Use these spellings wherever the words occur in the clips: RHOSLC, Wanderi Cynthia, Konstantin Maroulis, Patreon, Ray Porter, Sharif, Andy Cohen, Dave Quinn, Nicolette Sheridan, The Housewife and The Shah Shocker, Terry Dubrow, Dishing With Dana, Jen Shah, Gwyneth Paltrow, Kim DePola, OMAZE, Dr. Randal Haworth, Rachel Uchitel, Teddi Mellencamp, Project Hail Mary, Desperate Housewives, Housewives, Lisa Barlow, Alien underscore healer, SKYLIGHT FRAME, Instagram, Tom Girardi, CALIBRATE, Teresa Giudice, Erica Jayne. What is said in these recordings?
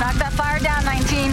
Knock that fire down, 19.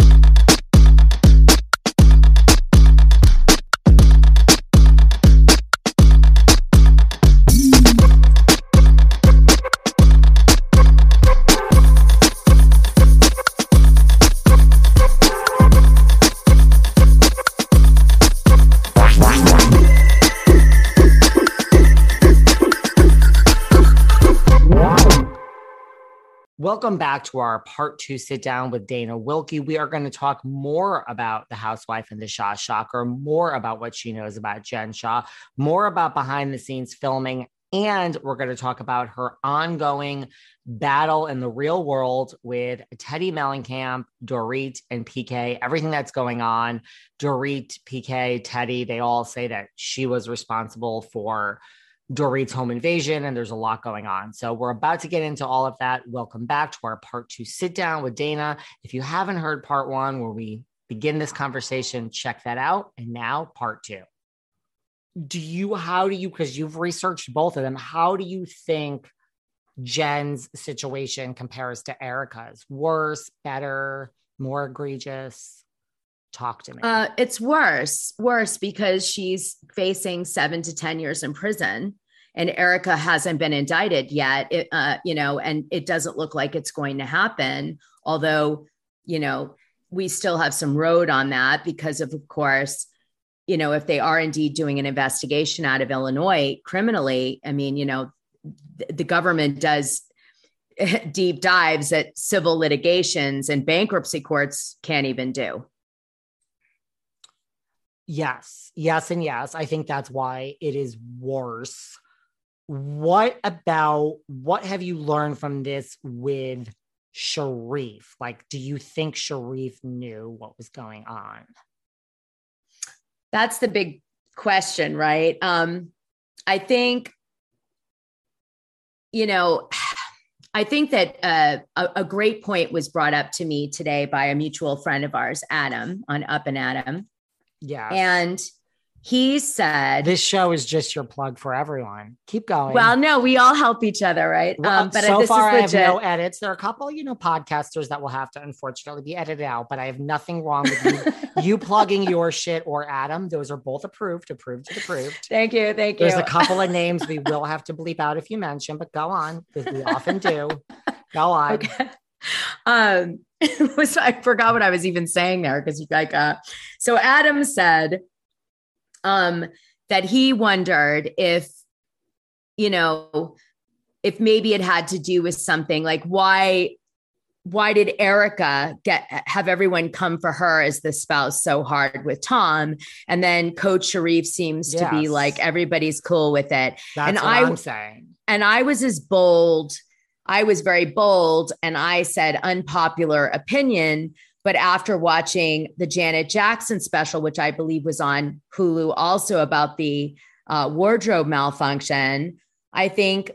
Welcome back to our part two sit down with Dana Wilkey. We are going to talk more about The Housewife and The Shah Shocker, more about what she knows about Jen Shah, more about behind the scenes filming, and we're going to talk about her ongoing battle in the real world with Teddi Mellencamp, Dorit, and PK, everything that's going on. Dorit, PK, Teddi, they all say that she was responsible for Dorit's home invasion, and there's a lot going on. So we're about to get into all of that. Welcome back to our part two sit down with Dana. If you haven't heard part one, where we begin this conversation, check that out. And now part two. Because you've researched both of them, how do you think Jen's situation compares to Erica's? Worse, better, more egregious? Talk to me. It's worse because she's facing 7 to 10 years in prison. And Erica hasn't been indicted yet, and it doesn't look like it's going to happen. Although, we still have some road on that because of course, if they are indeed doing an investigation out of Illinois criminally, I mean, the government does deep dives at civil litigations and bankruptcy courts can't even do. Yes. I think that's why it is worse. What have you learned from this with Sharif? Like, do you think Sharif knew what was going on? That's the big question, right? I think that a great point was brought up to me today by a mutual friend of ours, Adam, on Up and Adam. Yeah. And he said, this show is just your plug for everyone. Keep going. Well, no, we all help each other, right? Well, but so this far, is legit. I have no edits. There are a couple, podcasters that will have to unfortunately be edited out, but I have nothing wrong with you. You plugging your shit or Adam. Those are both approved. Thank you. There's a couple of names we will have to bleep out if you mention, but go on, because we often do. Go on. Okay. I forgot what I was even saying there because so Adam said that he wondered if maybe it had to do with something like why why did Erica have everyone come for her as the spouse so hard with Tom? And then Coach Sharif seems to be like, everybody's cool with it. That's what I'm saying. And I was as bold. I was very bold. And I said unpopular opinion. But after watching the Janet Jackson special, which I believe was on Hulu, also about the wardrobe malfunction, I think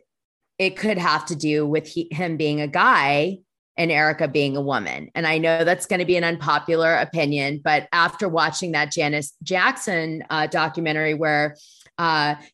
it could have to do with him being a guy and Erica being a woman. And I know that's going to be an unpopular opinion, but after watching that Janet Jackson documentary where,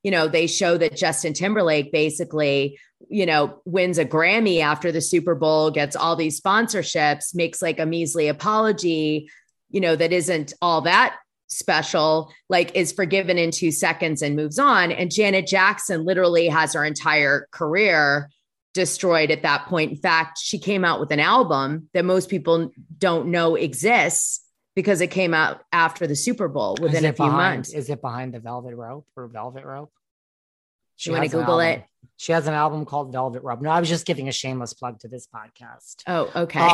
you know, they show that Justin Timberlake basically, you know, wins a Grammy after the Super Bowl, gets all these sponsorships, makes like a measly apology, you know, that isn't all that special, like is forgiven in 2 seconds and moves on. And Janet Jackson literally has her entire career destroyed at that point. In fact, she came out with an album that most people don't know exists because it came out after the Super Bowl within a few months. Is it Behind the Velvet Rope or Velvet Rope? You want to Google it? She has an album called Velvet Rope. No, I was just giving a shameless plug to this podcast. Oh, okay.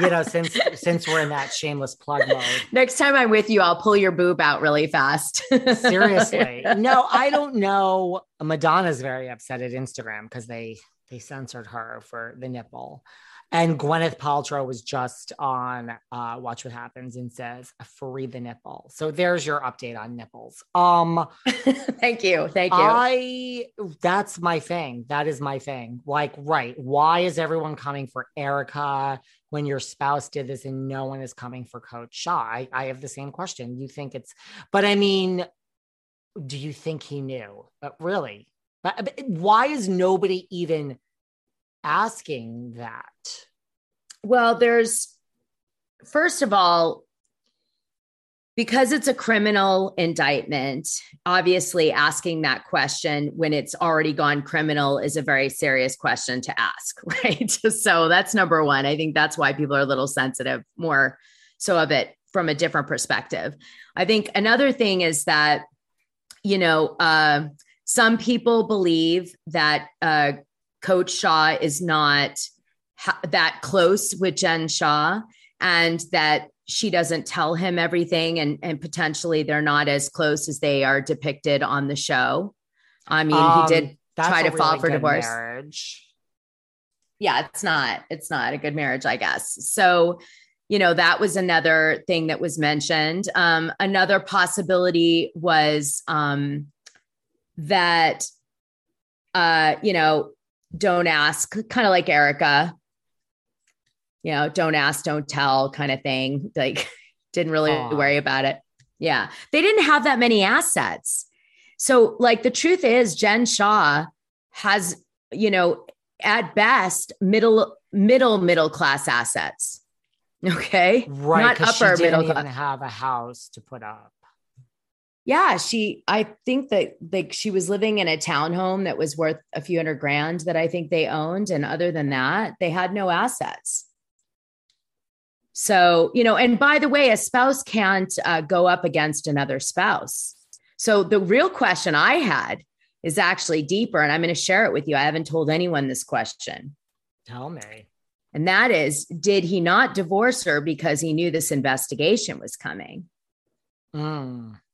You know, since we're in that shameless plug mode. Next time I'm with you, I'll pull your boob out really fast. Seriously. No, I don't know. Madonna's very upset at Instagram because they censored her for the nipple. And Gwyneth Paltrow was just on Watch What Happens and says, free the nipple. So there's your update on nipples. Thank you. Thank you. That's my thing. That is my thing. Like, right. Why is everyone coming for Erica when your spouse did this and no one is coming for Coach Shah? I have the same question. You think it's, but I mean, do you think he knew? Really? But why is nobody even asking that? Well, there's, first of all, because it's a criminal indictment, obviously asking that question when it's already gone criminal is a very serious question to ask, right? So that's number one. I think that's why people are a little sensitive more so of it from a different perspective. I think another thing is that, you know, some people believe that Coach Shah is not that close with Jen Shah and that she doesn't tell him everything, and potentially they're not as close as they are depicted on the show. I mean, he did try to file for divorce. Marriage. Yeah, it's not a good marriage, I guess. So, you know, that was another thing that was mentioned. Another possibility was that, you know, don't ask, kind of like Erica, you know, don't ask, don't tell kind of thing. Like, didn't really worry about it. Yeah. They didn't have that many assets. So like the truth is Jen Shah has, you know, at best middle class assets. Okay. Right. Not upper middle class. She didn't have a house to put up. Yeah, I think that like she was living in a townhome that was worth a few hundred grand that I think they owned. And other than that, they had no assets. So, you know, and by the way, a spouse can't go up against another spouse. So the real question I had is actually deeper, and I'm going to share it with you. I haven't told anyone this question. Tell me. And that is, did he not divorce her because he knew this investigation was coming?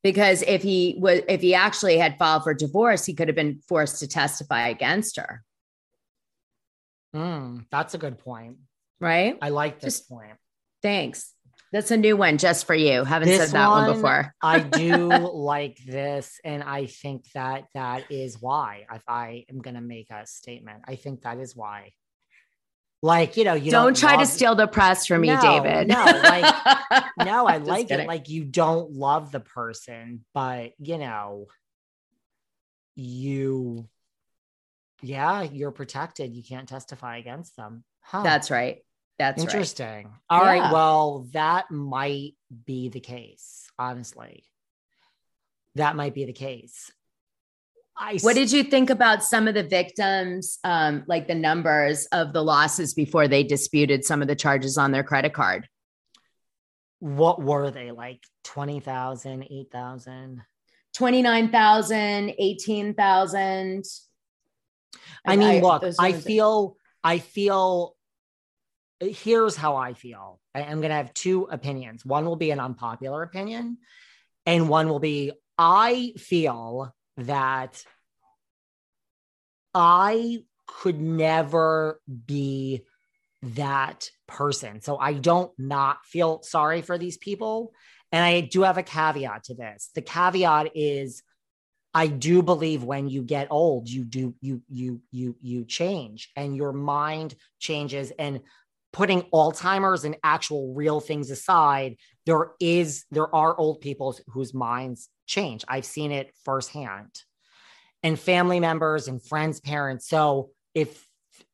Because if he actually had filed for divorce, he could have been forced to testify against her. That's a good point. Right? I like this point. Thanks. That's a new one just for you. Haven't said that one before. I do like this. And I think that is why, if I am going to make a statement, I think that is why. Like, you know, you don't try to steal the press from me, David. No, I like it. Like, you don't love the person, but you know, you're protected. You can't testify against them. Huh. That's right. That's interesting. Right. All right. Well, that might be the case. Honestly, that might be the case. What did you think about some of the victims, like the numbers of the losses before they disputed some of the charges on their credit card? What were they, like 20,000, 8,000? 29,000, 18,000. I mean, I feel here's how I feel. I'm going to have two opinions. One will be an unpopular opinion, and one will be, I feel that I could never be that person. So I don't not feel sorry for these people. And I do have a caveat to this. The caveat is, I do believe when you get old, you change and your mind changes. And putting Alzheimer's and actual real things aside, there are old people whose minds change. I've seen it firsthand, and family members and friends, parents. So if,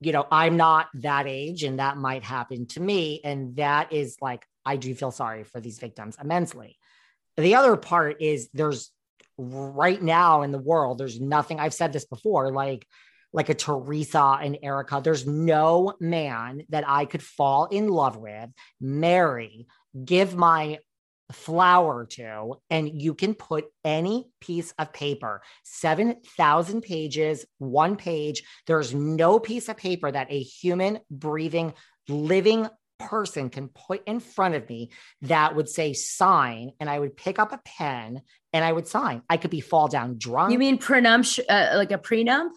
you know, I'm not that age and that might happen to me. And that is like, I do feel sorry for these victims immensely. The other part is there's right now in the world, there's nothing, I've said this before, like a Teresa and Erica, there's no man that I could fall in love with, marry, give my flower to, and you can put any piece of paper, 7,000 pages, one page. There's no piece of paper that a human, breathing, living person can put in front of me that would say sign, and I would pick up a pen and I would sign. I could be fall down drunk. You mean like a prenup?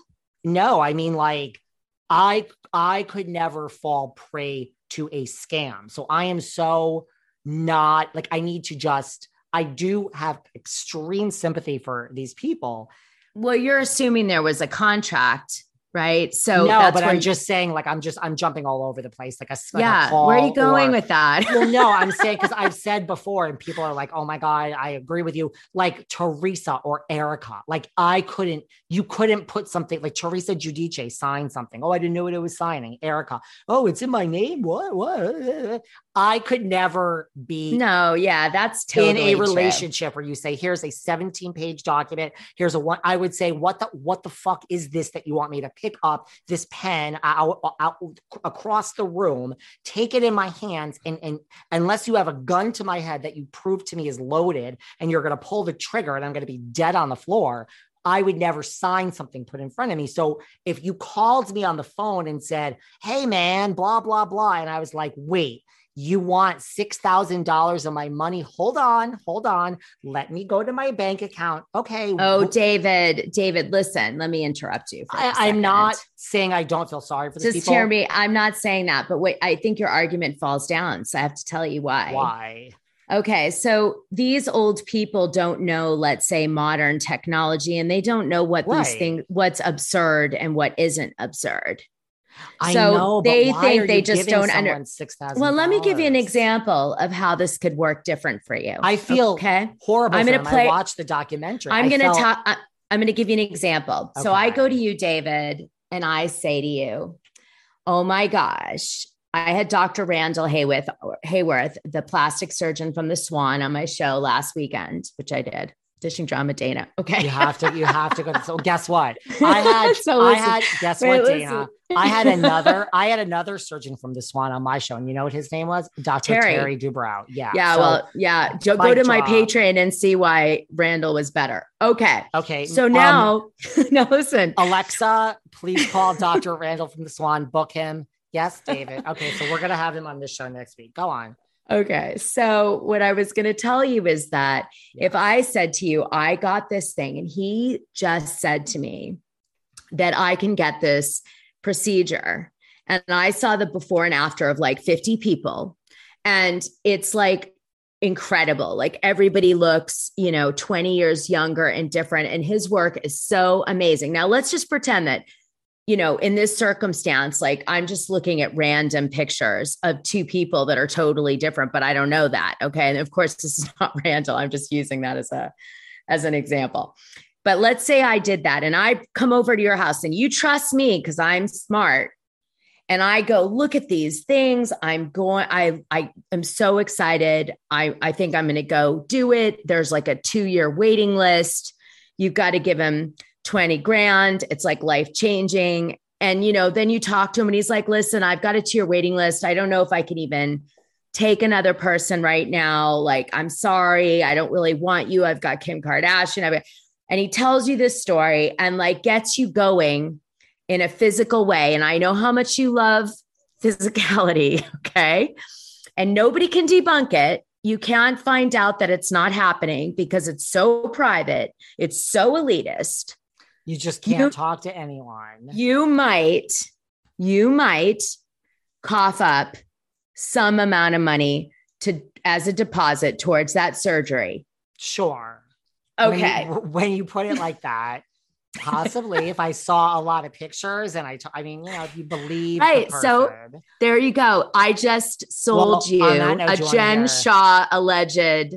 No, I mean, like, I could never fall prey to a scam. So I am so not, like, I need to just, I do have extreme sympathy for these people. Well, you're assuming there was a contract, right? So no, but I'm just saying, like, I'm jumping all over the place. Like a call. Where are you going with that? Well, no, I'm saying, because I've said before, and people are like, oh my God, I agree with you. Like Teresa or Erica, like you couldn't put something like Teresa Giudice signed something. Oh, I didn't know what it was signing. Erica. Oh, it's in my name. What? I could never be. No. Yeah. That's totally in a relationship where you say, here's a 17-page document. Here's a one. I would say, what the fuck is this that you want me to pick up this pen out across the room, take it in my hands, and unless you have a gun to my head that you prove to me is loaded and you're going to pull the trigger and I'm going to be dead on the floor, I would never sign something put in front of me. So if you called me on the phone and said, hey man, blah, blah, blah. And I was like, wait, you want $6,000 of my money? Hold on. Let me go to my bank account. Okay. Oh, David, listen, let me interrupt you. I'm not saying I don't feel sorry for the people. Just hear me. I'm not saying that, but wait, I think your argument falls down. So I have to tell you why. Why? Okay. So these old people don't know, let's say, modern technology, and they don't know what these things, what's absurd and what isn't absurd. I know, but they think they just don't understand. Well, let me give you an example of how this could work different for you. I feel horrible. I'm going to watch the documentary. I'm going to give you an example. Okay. So I go to you, David, and I say to you, oh my gosh, I had Dr. Randal Haworth, the plastic surgeon from the Swan, on my show last weekend, which I did. Dishing Drama Dana. Okay. You have to go. So guess what? Dana? I had another surgeon from the Swan on my show. And you know what his name was? Dr. Terry Dubrow. Yeah. Yeah. So, well, yeah. Go to my Patreon and see why Randall was better. Okay. Okay. So now, now listen, Alexa, please call Dr. Randall from the Swan, book him. Yes, David. Okay. So we're going to have him on this show next week. Go on. Okay. So what I was going to tell you is that if I said to you, I got this thing, and he just said to me that I can get this procedure, and I saw the before and after of like 50 people, and it's like incredible. Like everybody looks, 20 years younger and different, and his work is so amazing. Now let's just pretend that, in this circumstance, like I'm just looking at random pictures of two people that are totally different, but I don't know that. Okay. And of course this is not Randall. I'm just using that as an example, but let's say I did that and I come over to your house and you trust me because I'm smart. And I go, look at these things. I am so excited. I think I'm going to go do it. There's like a 2-year waiting list. You've got to give him $20,000. It's like life changing. And, then you talk to him and he's like, listen, I've got a 2-year waiting list. I don't know if I can even take another person right now. Like, I'm sorry. I don't really want you. I've got Kim Kardashian. And he tells you this story and like gets you going in a physical way. And I know how much you love physicality. Okay. And nobody can debunk it. You can't find out that it's not happening because it's so private. It's so elitist. You just can't talk to anyone. You might cough up some amount of money as a deposit towards that surgery. Sure. Okay. When you put it like that, possibly. If I saw a lot of pictures and if you believe. Right. So there you go. I just sold a Jen Shah alleged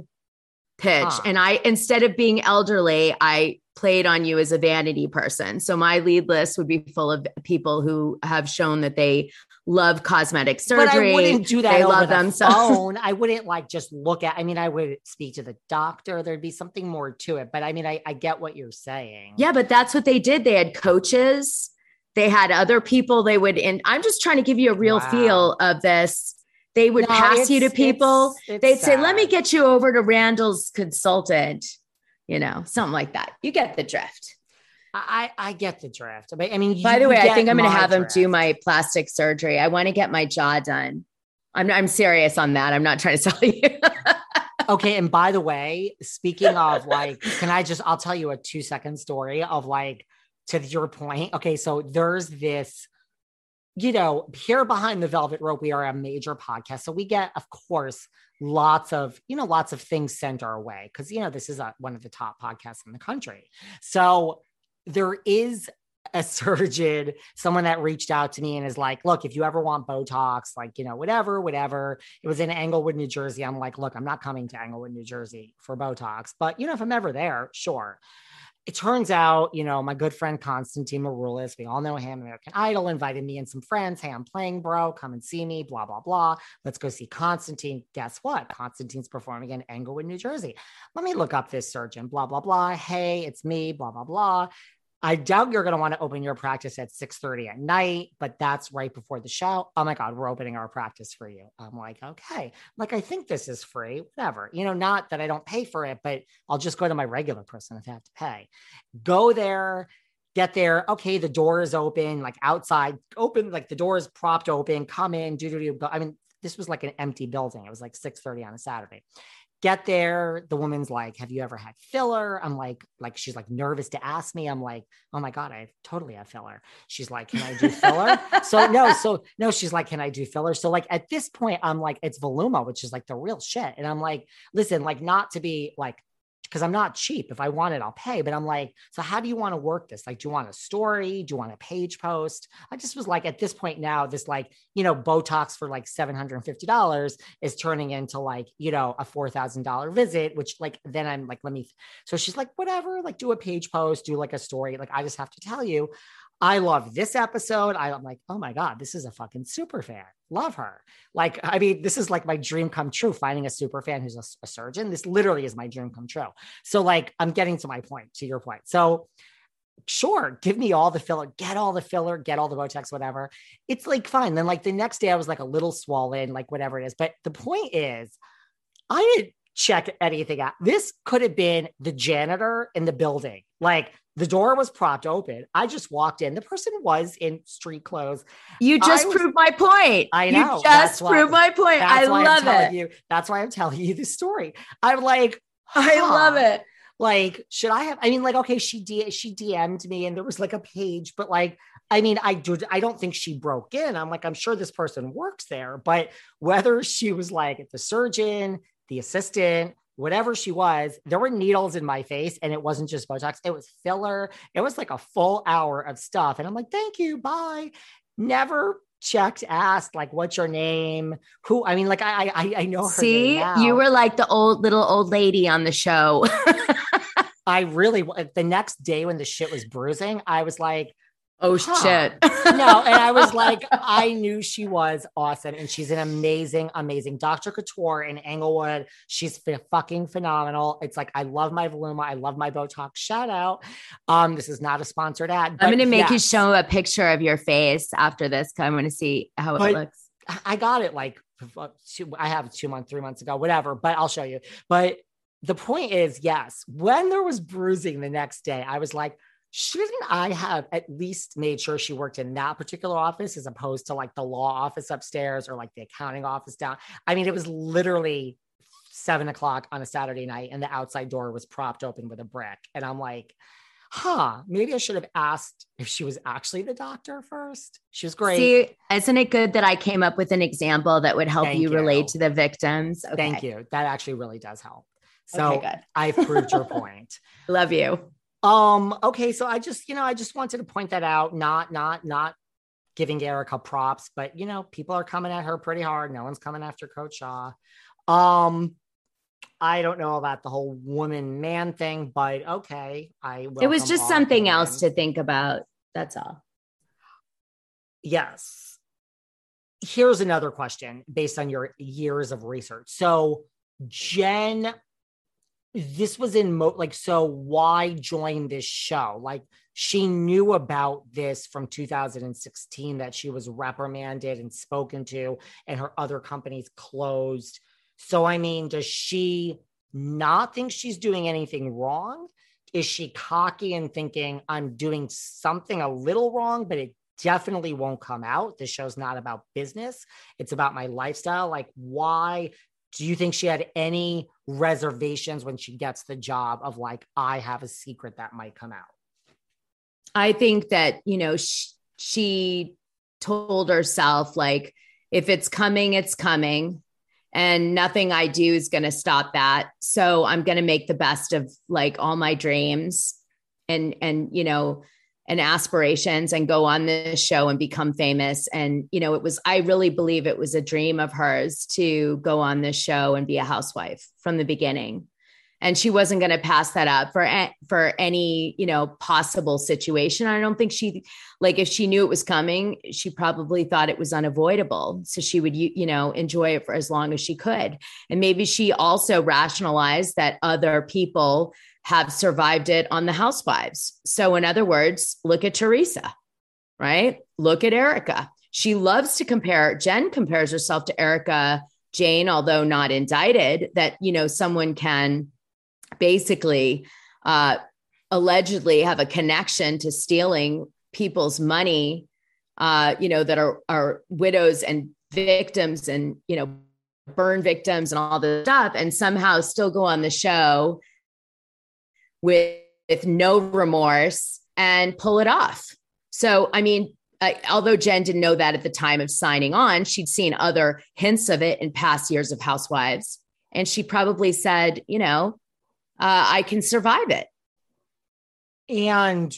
pitch. And I, instead of being elderly, I played on you as a vanity person. So my lead list would be full of people who have shown that they love cosmetic surgery. But I wouldn't do that. They love themselves. I wouldn't just look at, I would speak to the doctor. There'd be something more to it, but I get what you're saying. Yeah. But that's what they did. They had coaches. They had other people they would, and I'm just trying to give you a real feel of this. They would pass you to people. They'd say, let me get you over to Randall's consultant, something like that. You get the drift. I get the drift. By the way, I think I'm going to have him do my plastic surgery. I want to get my jaw done. I'm serious on that. I'm not trying to sell you. Okay. And by the way, speaking of I'll tell you a 2-second story of to your point. Okay. So there's this, here behind the velvet rope, we are a major podcast. So we get, of course, lots of things sent our way. Cause this is one of the top podcasts in the country. So there is a surgeon, someone that reached out to me and is like, look, if you ever want Botox, whatever, it was in Englewood, New Jersey. I'm like, look, I'm not coming to Englewood, New Jersey for Botox, but if I'm ever there, sure. It turns out, my good friend, Konstantin Maroulis, we all know him, American Idol, invited me and some friends. Hey, I'm playing, bro. Come and see me, blah, blah, blah. Let's go see Konstantin. Guess what? Konstantin's performing in Englewood, New Jersey. Let me look up this surgeon, blah, blah, blah. Hey, it's me, blah, blah, blah. I doubt you're going to want to open your practice at 6:30 at night, but that's right before the show. Oh my God, we're opening our practice for you. I'm like, okay, I think this is free, whatever, not that I don't pay for it, but I'll just go to my regular person if I have to pay. Go there, get there. Okay. The door is open, outside open, the door is propped open, come in, go. This was an empty building. It was 6:30 on a Saturday. Get there. The woman's like, have you ever had filler? I'm like, she's nervous to ask me. I'm like, oh my God, I totally have filler. She's like, can I do filler? So no, she's like, can I do filler? So at this point, I'm like, it's Voluma, which is the real shit. And I'm like, listen, not to be because I'm not cheap. If I want it, I'll pay. But I'm like, so how do you want to work this? Do you want a story? Do you want a page post? I just was at this point now, this Botox for $750 is turning into a $4,000 visit, which then I'm like, let me. So she's like, whatever, do a page post, do a story. I just have to tell you, I love this episode. I'm like, oh my God, this is a fucking super fan. Love her. This is my dream come true, finding a super fan who's a surgeon. This literally is my dream come true. So I'm getting to my point, to your point. So sure, give me all the filler, get all the Botox, whatever. It's fine. Then the next day I was a little swollen, whatever it is. But the point is, I didn't check anything out. This could have been the janitor in the building. The door was propped open. I just walked in. The person was in street clothes. You just proved my point. I know. You just proved my point. I love it. That's why I'm telling you this story. I'm like, I love it. Should I have, okay, she DM'd me and there was a page, but I don't think she broke in. I'm I'm sure this person works there, but whether she was the surgeon, the assistant, whatever she was, there were needles in my face and it wasn't just Botox. It was filler. It was a full hour of stuff. And I'm like, thank you. Bye. Never checked, asked, what's your name? Who, I know her. See, you were the little old lady on the show. I really, the next day when the shit was bruising, I was like, oh, shit. No. And I was I knew she was awesome. And she's an amazing, amazing Dr. Couture in Englewood. She's fucking phenomenal. It's I love my Voluma. I love my Botox. Shout out. This is not a sponsored ad. I'm going to make you show a picture of your face after this. Cause I want to see how it looks. I got it. I have 3 months ago, whatever, but I'll show you. But the point is, yes, when there was bruising the next day, I was like, shouldn't I have at least made sure she worked in that particular office as opposed to like the law office upstairs or like the accounting office down? I mean, it was literally 7 o'clock on a Saturday night and the outside door was propped open with a brick. And I'm like, huh, maybe I should have asked if she was actually the doctor first. She was great. See, isn't it good that I came up with an example that would help you relate to the victims? Okay. Thank you. That actually really does help. So okay, good. I've proved your point. Love you. Okay. So I just, I just wanted to point that out, not giving Erica props, but people are coming at her pretty hard. No one's coming after Coach Shaw. I don't know about the whole woman-man thing, but okay. It was just something else to think about. That's all. Yes. Here's another question based on your years of research. So Jen, this was in so why join this show? Like, she knew about this from 2016 that she was reprimanded and spoken to and her other companies closed. So, I mean, does she not think she's doing anything wrong? Is she cocky and thinking I'm doing something a little wrong, but it definitely won't come out? This show's not about business. It's about my lifestyle. Like, why do you think she had any reservations when she gets the job of like, I have a secret that might come out? I think that, she told herself, like, if it's coming, it's coming. And nothing I do is going to stop that. So I'm going to make the best of like all my dreams and aspirations and go on this show and become famous. And, I really believe it was a dream of hers to go on this show and be a housewife from the beginning. And she wasn't going to pass that up for any, possible situation. I don't think she, if she knew it was coming, she probably thought it was unavoidable. So she would, enjoy it for as long as she could. And maybe she also rationalized that other people have survived it on The Housewives. So in other words, look at Teresa, right? Look at Erica. She loves to compare. Jen compares herself to Erica Jayne, although not indicted, that, someone can basically allegedly have a connection to stealing people's money, that are widows and victims and, burn victims and all this stuff, and somehow still go on the show with no remorse and pull it off. So, although Jen didn't know that at the time of signing on, she'd seen other hints of it in past years of Housewives. And she probably said, I can survive it. And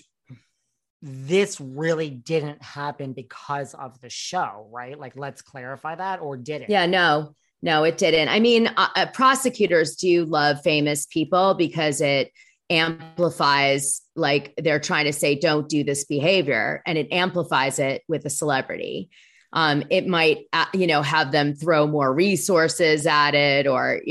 this really didn't happen because of the show, right? Like, let's clarify that, or did it? Yeah, no, it didn't. Prosecutors do love famous people because it amplifies, like, they're trying to say, don't do this behavior. And it amplifies it with a celebrity. It might, have them throw more resources at it, or,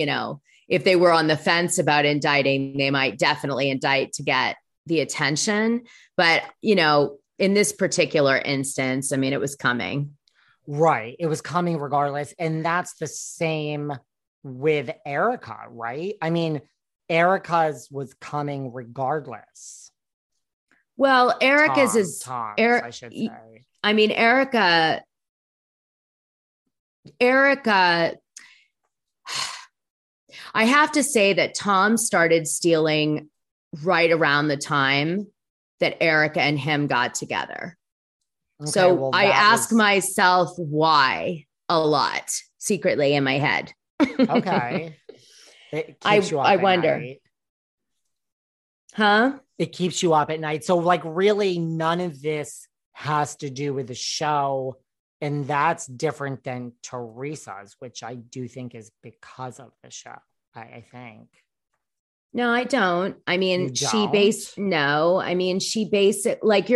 if they were on the fence about indicting, they might definitely indict to get the attention. But, in this particular instance, it was coming. Right. It was coming regardless. And that's the same with Erica, right? Erica's was coming regardless. Well, Erica's I should say. Erica, I have to say that Tom started stealing right around the time that Erica and him got together. Okay, so I ask myself why a lot secretly in my head. Okay. It keeps you up at night. Huh? It keeps you up at night. So really none of this has to do with the show, and that's different than Teresa's, which I do think is because of the show, I think. No, I don't. You're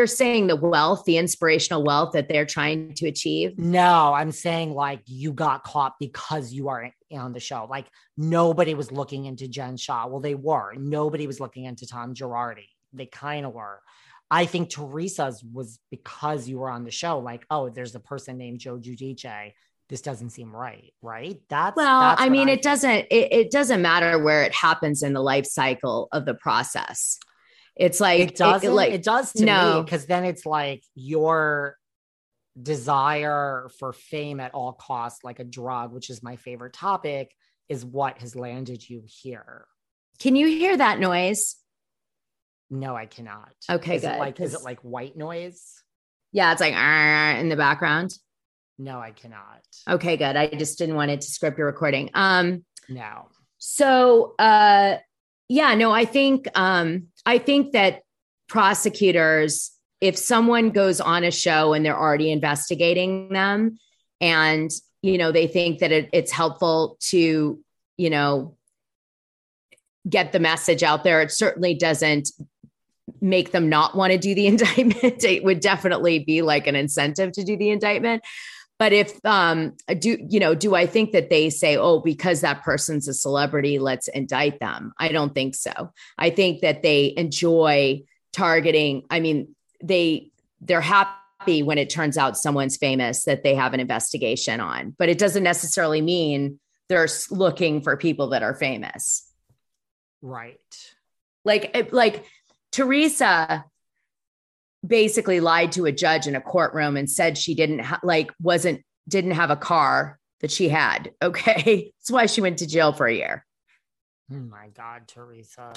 saying the inspirational wealth that they're trying to achieve. No, I'm saying you got caught because you are on the show. Nobody was looking into Jen Shah. Well, they were. Nobody was looking into Tom Girardi. They kind of were. I think Teresa's was because you were on the show. There's a person named Joe Giudice. This doesn't seem right, right? It doesn't matter where it happens in the life cycle of the process. It's like it does to me because then it's like your desire for fame at all costs, like a drug, which is my favorite topic, is what has landed you here. Can you hear that noise? No, I cannot. Okay, good. Is it like white noise? Yeah, it's like in the background. No, I cannot. Okay, good. I just didn't want it to script your recording. No. So, I think that prosecutors, if someone goes on a show and they're already investigating them and, you know, they think that it's helpful to, you know, get the message out there, it certainly doesn't make them not want to do the indictment. It would definitely be like an incentive to do the indictment. But if do I think that they say, oh, because that person's a celebrity, let's indict them? I don't think so. I think that they enjoy targeting. I mean, they're happy when it turns out someone's famous that they have an investigation on, but it doesn't necessarily mean they're looking for people that are famous. Right. Like Teresa basically lied to a judge in a courtroom and said she didn't have a car that she had. Okay. That's why she went to jail for a year. Oh my God, Teresa.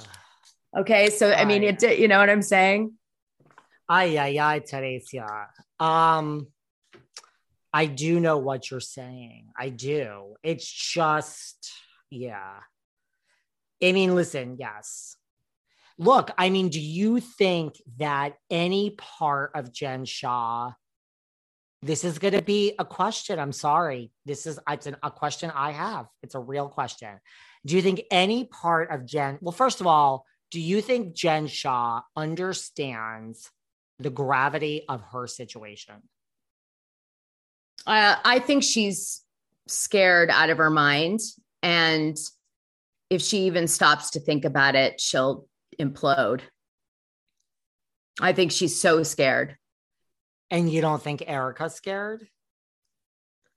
Okay. So, I mean, you know what I'm saying? Ay, Teresa. I do know what you're saying. I do. It's just, yeah. I mean, listen, yes. Look, I mean, do you think that any part of Jen Shah, this is going to be a question. I'm sorry. It's a question I have. It's a real question. Do you think any part of well, first of all, do you think Jen Shah understands the gravity of her situation? I think she's scared out of her mind. And if she even stops to think about it, she'll implode. I think she's so scared. And you don't think Erica's scared?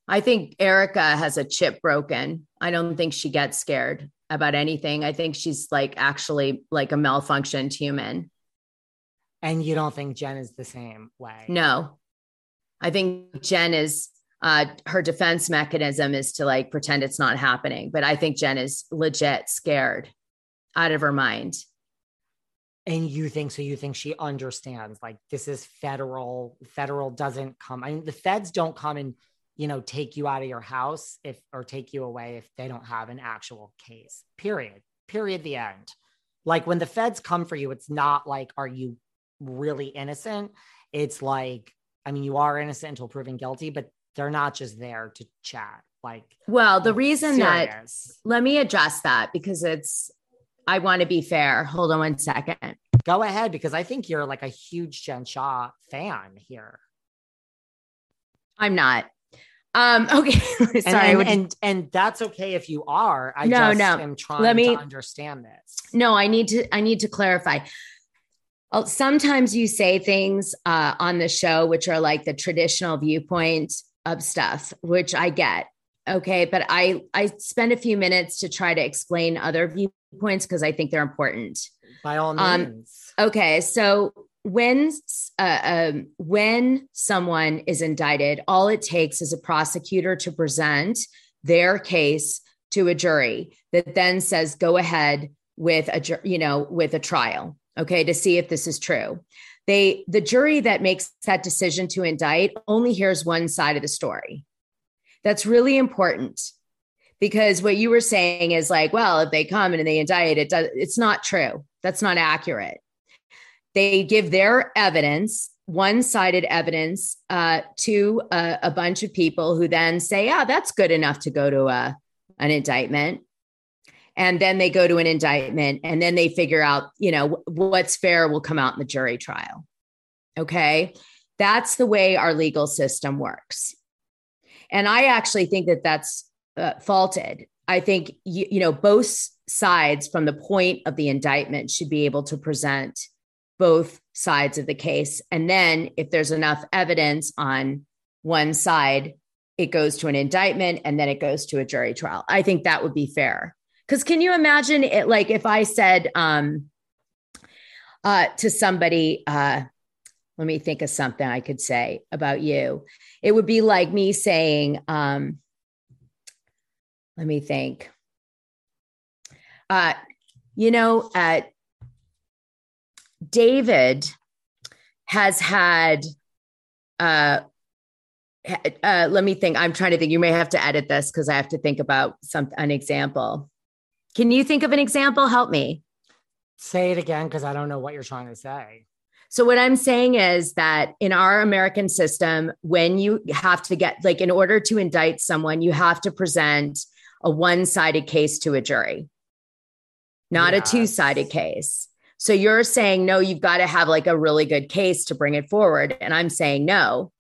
I think Erica has a chip broken. I don't think she gets scared about anything. I think she's like actually like a malfunctioned human. And you don't think Jen is the same way? No. I think Jen is her defense mechanism is to like pretend it's not happening, but I think Jen is legit scared out of her mind. And you think she understands, like, this is federal doesn't come. I mean, the feds don't come and, you know, take you out of your house or take you away if they don't have an actual case, period, the end. Like when the feds come for you, it's not like, are you really innocent? It's like, I mean, you are innocent until proven guilty, but they're not just there to chat. Like, well, the reason serious. That, let me address that because I want to be fair. Hold on one second. Go ahead, because I think you're like a huge Jen Shah fan here. I'm not. Okay. Sorry. And that's okay if you are. I am trying to understand this. No, I need to clarify. Sometimes you say things on the show which are like the traditional viewpoint of stuff, which I get. Okay. But I spend a few minutes to try to explain other viewpoints because I think they're important. By all means. Okay. So when someone is indicted, all it takes is a prosecutor to present their case to a jury that then says, go ahead with a trial. Okay. To see if this is true. The jury that makes that decision to indict only hears one side of the story. That's really important because what you were saying is like, well, if they come and they indict, it's not true. That's not accurate. They give their evidence, one-sided evidence, to a bunch of people who then say, yeah, that's good enough to go to an indictment. And then they go to an indictment and then they figure out, you know, what's fair will come out in the jury trial. Okay. That's the way our legal system works. And I actually think that that's faulted. I think, you know, both sides from the point of the indictment should be able to present both sides of the case. And then if there's enough evidence on one side, it goes to an indictment and then it goes to a jury trial. I think that would be fair. Because can you imagine it? Like if I said, to somebody, let me think of something I could say about you. It would be like me saying, let me think, you know, David has had, let me think. I'm trying to think. You may have to edit this because I have to think about an example. Can you think of an example? Help me. Say it again, because I don't know what you're trying to say. So what I'm saying is that in our American system, when you have to get, like, in order to indict someone, you have to present a one-sided case to a jury, not a two-sided case. So you're saying, no, you've got to have like a really good case to bring it forward. And I'm saying, no,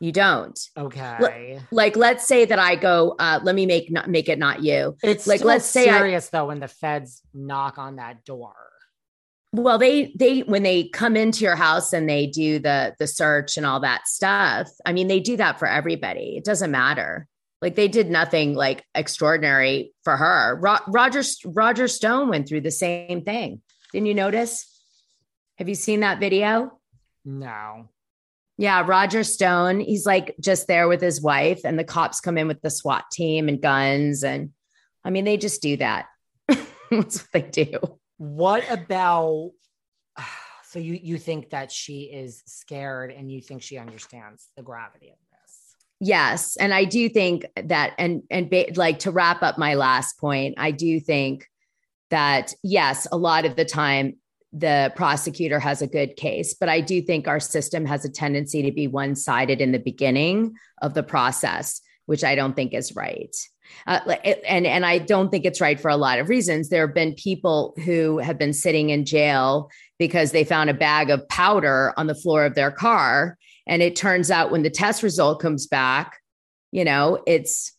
you don't. Okay. Like, let's say that I go, let me make it not you. It's like, let's say serious though, when the feds knock on that door. Well, they when they come into your house and they do the search and all that stuff, I mean, they do that for everybody. It doesn't matter. Like, they did nothing like extraordinary for her. Roger Stone went through the same thing. Didn't you notice? Have you seen that video? No. Yeah. Roger Stone. He's like just there with his wife, and the cops come in with the SWAT team and guns. And I mean, they just do that. That's what they do. What about, so you think that she is scared and you think she understands the gravity of this? Yes. And I do think that, like, to wrap up my last point, I do think that, yes, a lot of the time the prosecutor has a good case, but I do think our system has a tendency to be one-sided in the beginning of the process, which I don't think is right. And I don't think it's right for a lot of reasons. There have been people who have been sitting in jail because they found a bag of powder on the floor of their car. And it turns out when the test result comes back, you know, it's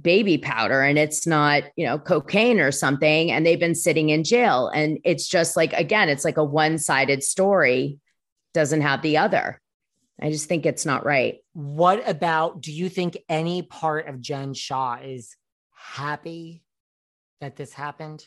baby powder and it's not, you know, cocaine or something. And they've been sitting in jail. And it's just like, again, it's like a one-sided story doesn't have the other. I just think it's not right. What about, do you think any part of Jen Shah is happy that this happened?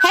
Hey,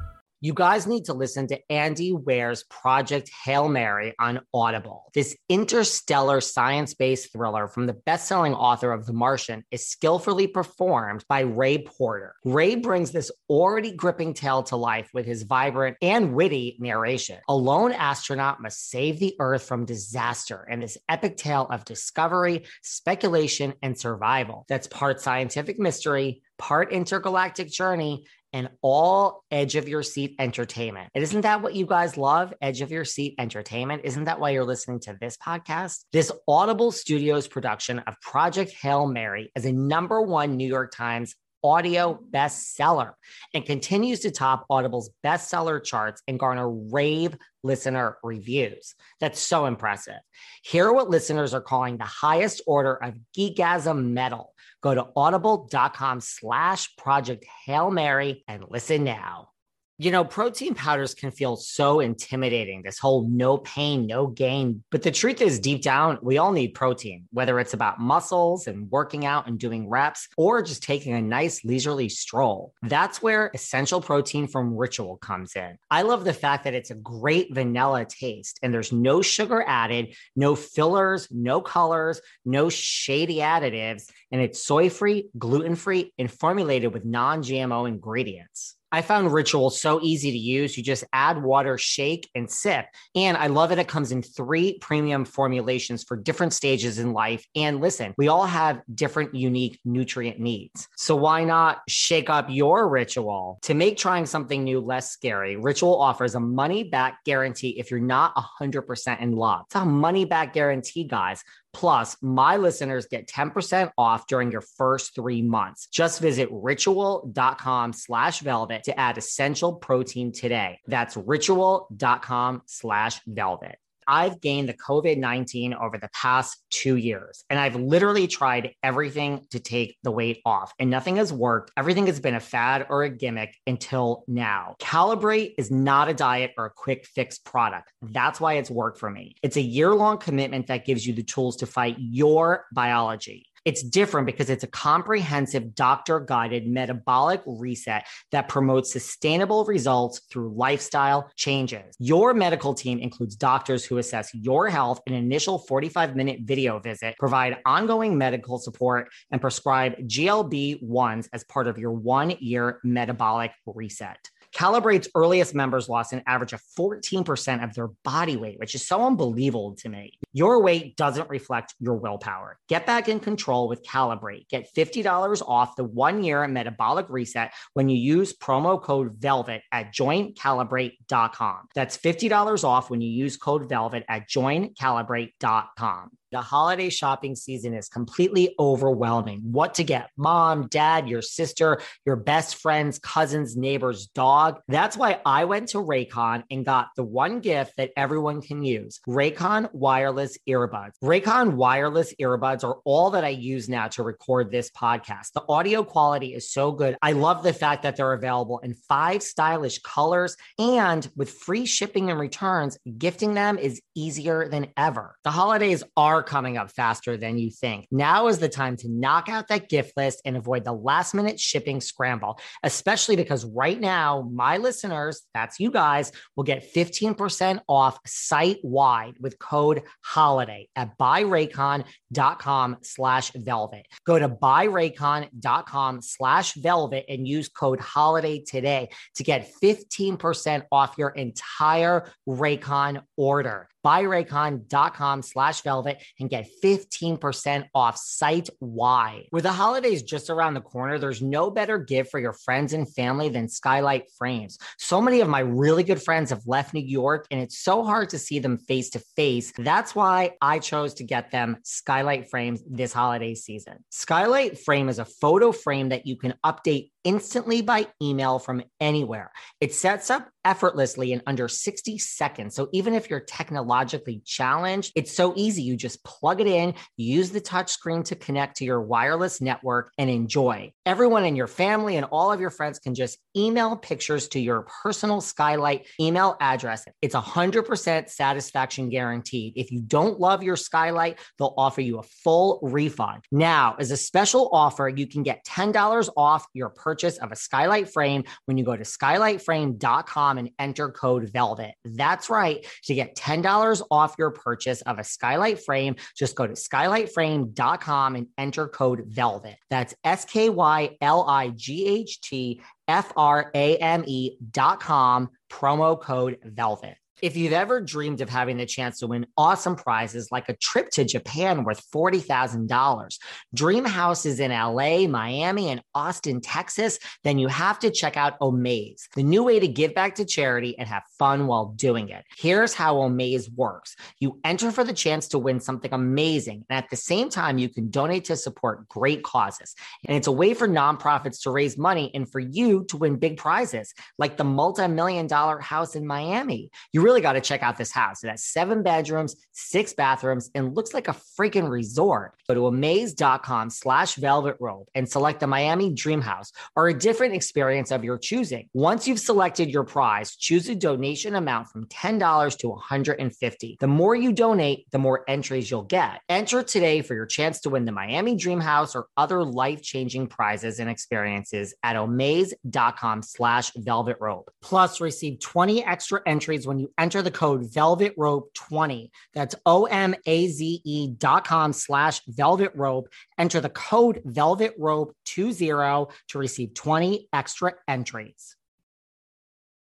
You guys need to listen to Andy Ware's Project Hail Mary on Audible. This interstellar science-based thriller from the best-selling author of The Martian is skillfully performed by Ray Porter. Ray brings this already gripping tale to life with his vibrant and witty narration. A lone astronaut must save the Earth from disaster in this epic tale of discovery, speculation, and survival that's part scientific mystery, part intergalactic journey, and all edge of your seat entertainment. And isn't that what you guys love? Edge of your seat entertainment. Isn't that why you're listening to this podcast? This Audible Studios production of Project Hail Mary is a #1 New York Times audio bestseller and continues to top Audible's bestseller charts and garner rave listener reviews. That's so impressive. Hear what listeners are calling the highest order of geekgasm metal. Go to audible.com/Project Hail Mary and listen now. You know, protein powders can feel so intimidating, this whole no pain, no gain. But the truth is, deep down, we all need protein, whether it's about muscles and working out and doing reps or just taking a nice leisurely stroll. That's where essential protein from Ritual comes in. I love the fact that it's a great vanilla taste and there's no sugar added, no fillers, no colors, no shady additives, and it's soy-free, gluten-free, and formulated with non-GMO ingredients. I found Ritual so easy to use. You just add water, shake, and sip. And I love it. It comes in 3 premium formulations for different stages in life. And listen, we all have different unique nutrient needs. So why not shake up your Ritual? To make trying something new less scary, Ritual offers a money-back guarantee if you're not 100% in love. It's a money-back guarantee, guys. Plus, my listeners get 10% off during your first 3 months. Just visit ritual.com/velvet to add essential protein today. That's ritual.com/velvet. I've gained the COVID-19 over the past 2 years, and I've literally tried everything to take the weight off, and nothing has worked. Everything has been a fad or a gimmick until now. Calibrate is not a diet or a quick fix product. That's why it's worked for me. It's a year-long commitment that gives you the tools to fight your biology. It's different because it's a comprehensive doctor-guided metabolic reset that promotes sustainable results through lifestyle changes. Your medical team includes doctors who assess your health in an initial 45-minute video visit, provide ongoing medical support, and prescribe GLP-1s as part of your 1-year metabolic reset. Calibrate's earliest members lost an average of 14% of their body weight, which is so unbelievable to me. Your weight doesn't reflect your willpower. Get back in control with Calibrate. Get $50 off the 1-year metabolic reset when you use promo code VELVET at joincalibrate.com. That's $50 off when you use code VELVET at joincalibrate.com. The holiday shopping season is completely overwhelming. What to get? Mom, dad, your sister, your best friends, cousins, neighbors, dog. That's why I went to RAYCON and got the one gift that everyone can use, RAYCON wireless earbuds. RAYCON wireless earbuds are all that I use now to record this podcast. The audio quality is so good. I love the fact that they're available in 5 stylish colors, and with free shipping and returns, gifting them is easier than ever. The holidays are coming up faster than you think. Now is the time to knock out that gift list and avoid the last minute shipping scramble, especially because right now, my listeners, that's you guys, will get 15% off site wide with code HOLIDAY at buyraycon.com/velvet. Go to buyraycon.com/velvet and use code HOLIDAY today to get 15% off your entire Raycon order. buyraycon.com/velvet and get 15% off site-wide. With the holidays just around the corner, there's no better gift for your friends and family than Skylight Frames. So many of my really good friends have left New York, and it's so hard to see them face-to-face. That's why I chose to get them Skylight Frames this holiday season. Skylight Frame is a photo frame that you can update instantly by email from anywhere. It sets up effortlessly in under 60 seconds. So even if you're technologically challenged, it's so easy. You just plug it in, use the touchscreen to connect to your wireless network, and enjoy. Everyone in your family and all of your friends can just email pictures to your personal Skylight email address. It's 100% satisfaction guaranteed. If you don't love your Skylight, they'll offer you a full refund. Now, as a special offer, you can get $10 off your purchase of a Skylight Frame when you go to skylightframe.com and enter code VELVET. That's right. To get $10 off your purchase of a Skylight Frame, just go to skylightframe.com and enter code VELVET. that's SKYLIGHTFRAME.com, promo code VELVET. If you've ever dreamed of having the chance to win awesome prizes like a trip to Japan worth $40,000, dream houses in LA, Miami, and Austin, Texas, then you have to check out OMAZE, the new way to give back to charity and have fun while doing it. Here's how OMAZE works. You enter for the chance to win something amazing, and at the same time, you can donate to support great causes. And it's a way for nonprofits to raise money and for you to win big prizes, like the multi-million-dollar house in Miami. You really got to check out this house. It has 7 bedrooms, 6 bathrooms, and looks like a freaking resort. Go to omaze.com/velvetrope and select the Miami Dream House or a different experience of your choosing. Once you've selected your prize, choose a donation amount from $10 to $150. The more you donate, the more entries you'll get. Enter today for your chance to win the Miami Dream House or other life-changing prizes and experiences at omaze.com/velvetrope. Plus, receive 20 extra entries when you enter the code VELVETROPE20. That's omaze.com/VELVETROPE. Enter the code VELVETROPE20 to receive 20 extra entries.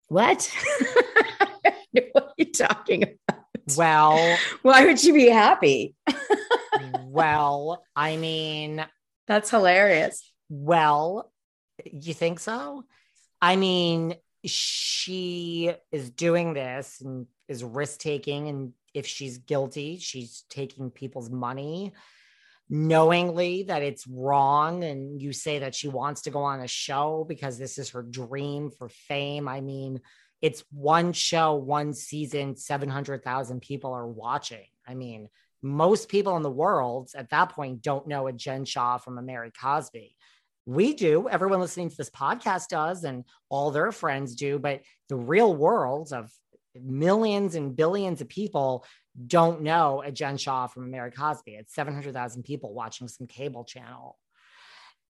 What? What are you talking about? Well, why would you be happy? Well, I mean, that's hilarious. Well, you think so? I mean, she is doing this and is risk-taking, and if she's guilty, she's taking people's money knowingly that it's wrong. And you say that she wants to go on a show because this is her dream for fame. I mean, it's one show, one season, 700,000 people are watching. I mean, most people in the world at that point don't know a Jen Shah from a Mary Cosby. We do. Everyone listening to this podcast does, and all their friends do. But the real world of millions and billions of people don't know a Jen Shah from Mary Cosby. It's 700,000 people watching some cable channel.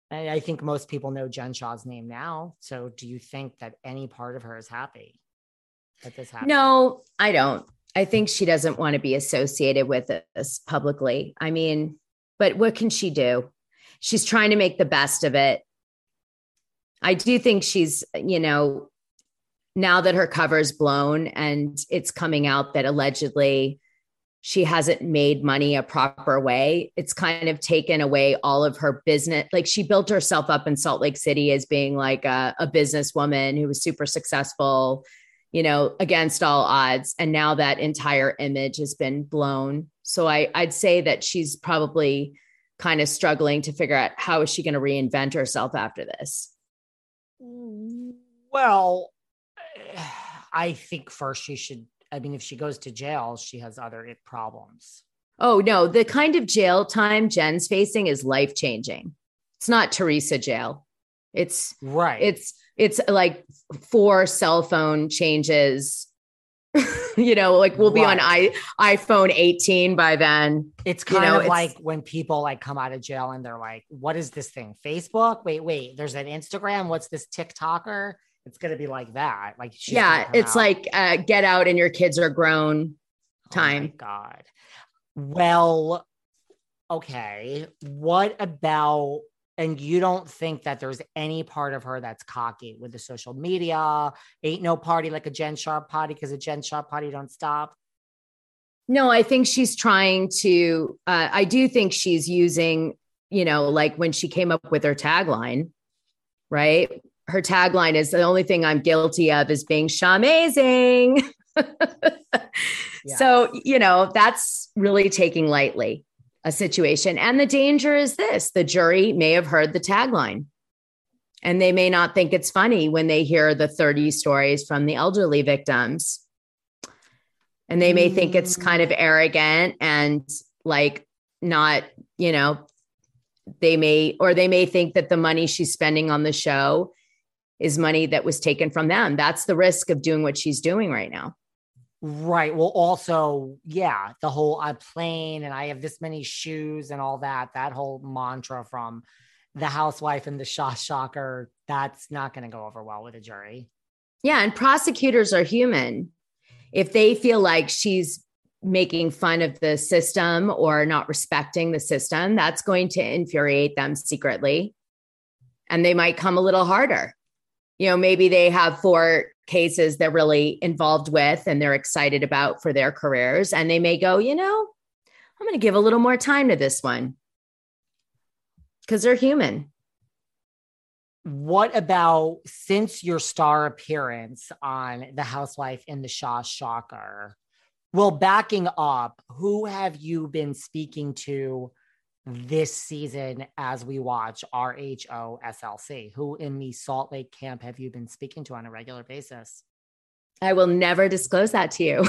And I think most people know Jen Shah's name now. So do you think that any part of her is happy that this happened? No, I don't. I think she doesn't want to be associated with this publicly. I mean, but what can she do? She's trying to make the best of it. I do think she's, you know, now that her cover's blown and it's coming out that allegedly she hasn't made money a proper way, it's kind of taken away all of her business. Like, she built herself up in Salt Lake City as being like a businesswoman who was super successful, you know, against all odds. And now that entire image has been blown. So I'd say that she's probably kind of struggling to figure out how is she going to reinvent herself after this. Well, I think first she should, I mean, if she goes to jail, she has other problems. Oh no. The kind of jail time Jen's facing is life-changing. It's not Teresa jail. It's right. It's like 4 cell phone changes. You know, like we'll be right on iPhone 18 by then. It's kind of like when people like come out of jail and they're like, what is this thing? Facebook? Wait, there's an Instagram. What's this TikToker? It's going to be like that. Like, yeah, it's out. Like get out and your kids are grown time. Oh my God. Well, okay. What about, and you don't think that there's any part of her that's cocky with the social media? Ain't no party like a Jen Shah party because a Jen Shah party don't stop. No, I think she's trying to, I do think she's using, you know, like when she came up with her tagline, right? Her tagline is the only thing I'm guilty of is being Shah-mazing. Yes. So, you know, that's really taking lightly a situation. And the danger is this: the jury may have heard the tagline and they may not think it's funny when they hear the 30 stories from the elderly victims. And they may think it's kind of arrogant and like not, you know, they may think that the money she's spending on the show is money that was taken from them. That's the risk of doing what she's doing right now. Right. Well, also, yeah, the whole I plane and I have this many shoes and all that whole mantra from The Housewife and The Shah Shocker, that's not going to go over well with a jury. Yeah. And prosecutors are human. If they feel like she's making fun of the system or not respecting the system, that's going to infuriate them secretly. And they might come a little harder. You know, maybe they have 4 cases they're really involved with and they're excited about for their careers. And they may go, you know, I'm going to give a little more time to this one because they're human. What about since your star appearance on The Housewife and The Shah Shocker? Well, backing up, who have you been speaking to this season as we watch RHOSLC? Who in the Salt Lake camp have you been speaking to on a regular basis? I will never disclose that to you.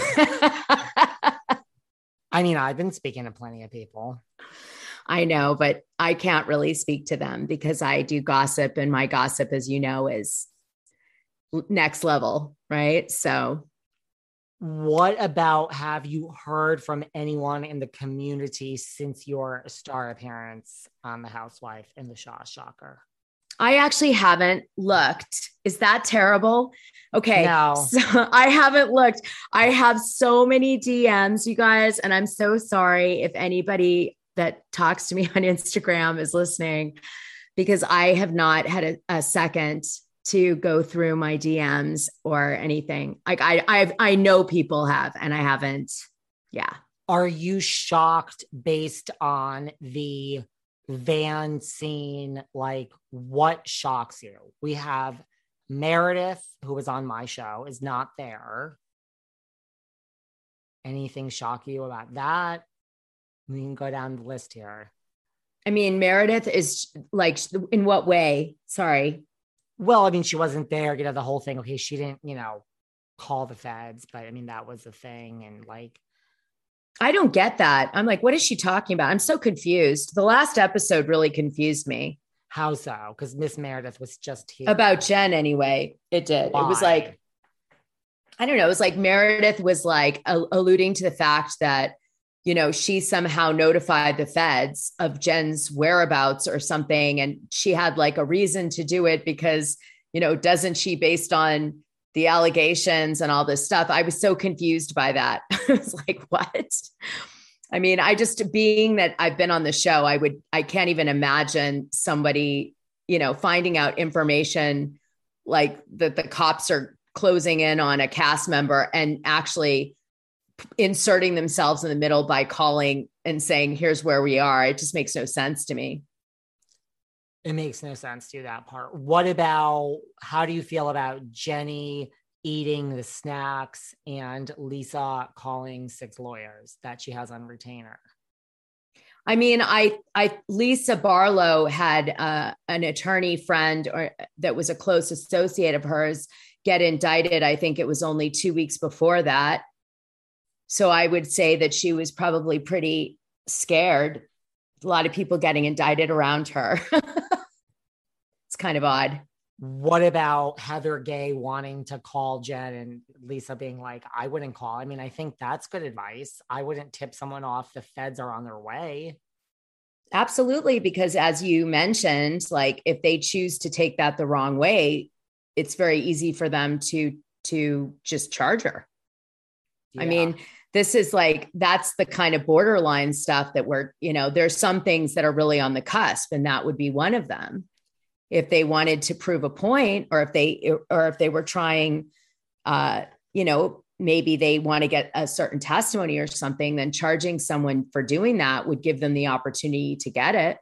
I mean, I've been speaking to plenty of people. I know, but I can't really speak to them because I do gossip, and my gossip, as you know, is next level, right? So what about, have you heard from anyone in the community since your star appearance on The Housewife and The Shah Shocker? I actually haven't looked. Is that terrible? Okay. No. So I haven't looked. I have so many DMs, you guys, and I'm so sorry if anybody that talks to me on Instagram is listening, because I have not had a second to go through my DMs or anything. Like I know people have, and I haven't. Yeah. Are you shocked based on the van scene? Like, what shocks you? We have Meredith, who was on my show, is not there. Anything shock you about that? We can go down the list here. I mean, Meredith is like, in what way? Sorry. Well, I mean, she wasn't there, the whole thing. Okay. She didn't, call the feds, but I mean, that was the thing. And like, I don't get that. I'm like, what is she talking about? I'm so confused. The last episode really confused me. How so? Because Miss Meredith was just here. About Jen anyway. It did. Why? It was like, I don't know. It was like Meredith was like alluding to the fact that, she somehow notified the feds of Jen's whereabouts or something. And she had like a reason to do it because, doesn't she, based on the allegations and all this stuff? I was so confused by that. I was like, what? I mean, being that I've been on the show, I can't even imagine somebody, finding out information like that the cops are closing in on a cast member and actually inserting themselves in the middle by calling and saying, here's where we are. It just makes no sense to me. It makes no sense to that part. What about, how do you feel about Jenny eating the snacks and Lisa calling 6 lawyers that she has on retainer? I mean, Lisa Barlow had an attorney friend that was a close associate of hers get indicted. I think it was only 2 weeks before that. So I would say that she was probably pretty scared. A lot of people getting indicted around her. It's kind of odd. What about Heather Gay wanting to call Jen and Lisa being like, I wouldn't call. I mean, I think that's good advice. I wouldn't tip someone off. The feds are on their way. Absolutely. Because as you mentioned, like if they choose to take that the wrong way, it's very easy for them to just charge her. Yeah. I mean, this is like, that's the kind of borderline stuff that we're, there's some things that are really on the cusp, and that would be one of them. If they wanted to prove a point, or if they were trying, maybe they want to get a certain testimony or something, then charging someone for doing that would give them the opportunity to get it.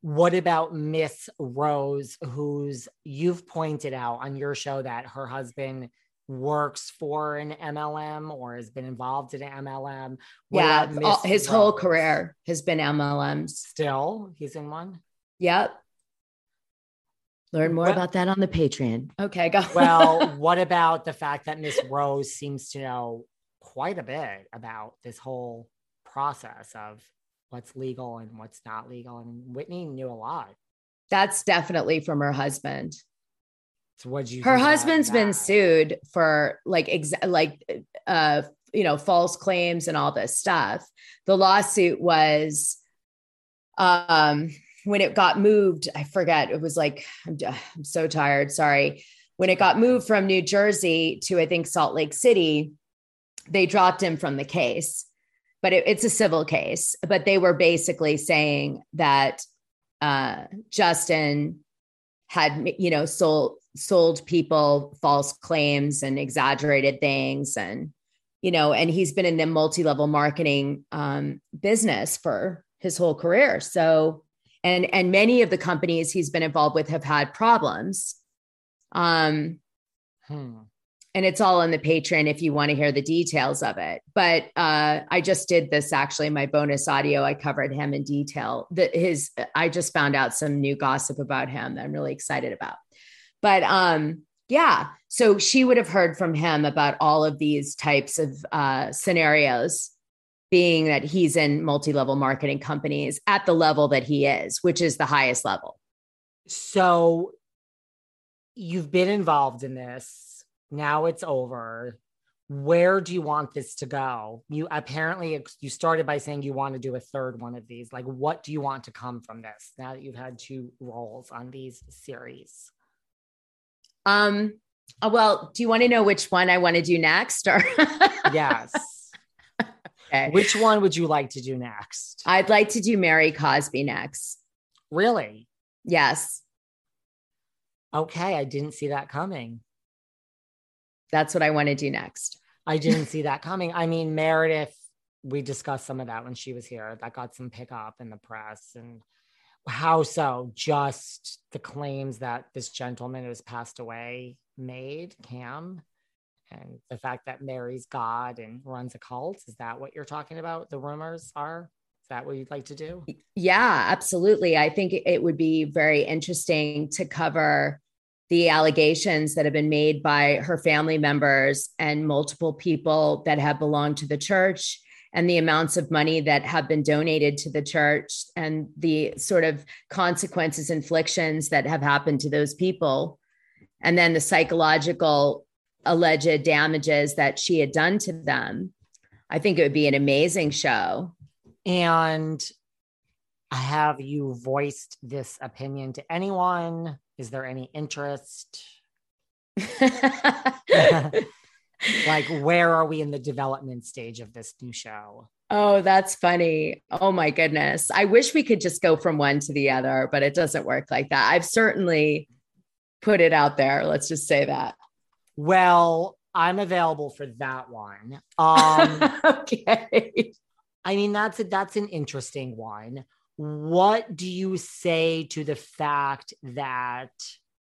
What about Miss Rose, who's, you've pointed out on your show that her husband works for an MLM or has been involved in an MLM. Yeah, his whole career has been MLMs. Still, he's in one? Yep. Learn more about that on the Patreon. Okay, go. Well, what about the fact that Miss Rose seems to know quite a bit about this whole process of what's legal and what's not legal? And Whitney knew a lot. That's definitely from her husband. So what'd you her husband's been sued for false claims and all this stuff. The lawsuit was, when it got moved, I forget, it was like, I'm so tired. Sorry. When it got moved from New Jersey to, I think, Salt Lake City, they dropped him from the case, but it's a civil case, but they were basically saying that, Justin had, sold, sold people false claims and exaggerated things. And, you know, and he's been in the multi-level marketing business for his whole career. So, and many of the companies he's been involved with have had problems. And it's all on the Patreon if you want to hear the details of it. But I just did this, actually, my bonus audio. I covered him in detail. I just found out some new gossip about him that I'm really excited about. But yeah, so she would have heard from him about all of these types of scenarios, being that he's in multi-level marketing companies at the level that he is, which is the highest level. So you've been involved in this. Now it's over. Where do you want this to go? You apparently, you started by saying you want to do a third one of these. Like, what do you want to come from this now that you've had two roles on these series? Well, do you want to know which one I want to do next? Or yes. Okay. Which one would you like to do next? I'd like to do Mary Cosby next. Really? Yes. Okay. I didn't see that coming. That's what I want to do next. I didn't see that coming. I mean, Meredith, we discussed some of that when she was here. That got some pickup in the press. And how so? Just the claims that this gentleman who has passed away made, Cam, and the fact that Mary's God and runs a cult. Is that what you're talking about? The rumors are? Is that what you'd like to do? Yeah, absolutely. I think it would be very interesting to cover the allegations that have been made by her family members and multiple people that have belonged to the church, and the amounts of money that have been donated to the church, and the sort of consequences, inflictions that have happened to those people. And then the psychological alleged damages that she had done to them. I think it would be an amazing show. And have you voiced this opinion to anyone? Is there any interest? Like, where are we in the development stage of this new show? Oh, that's funny. Oh my goodness. I wish we could just go from one to the other, but it doesn't work like that. I've certainly put it out there. Let's just say that. Well, I'm available for that one. Okay. I mean, that's an interesting one. What do you say to the fact that,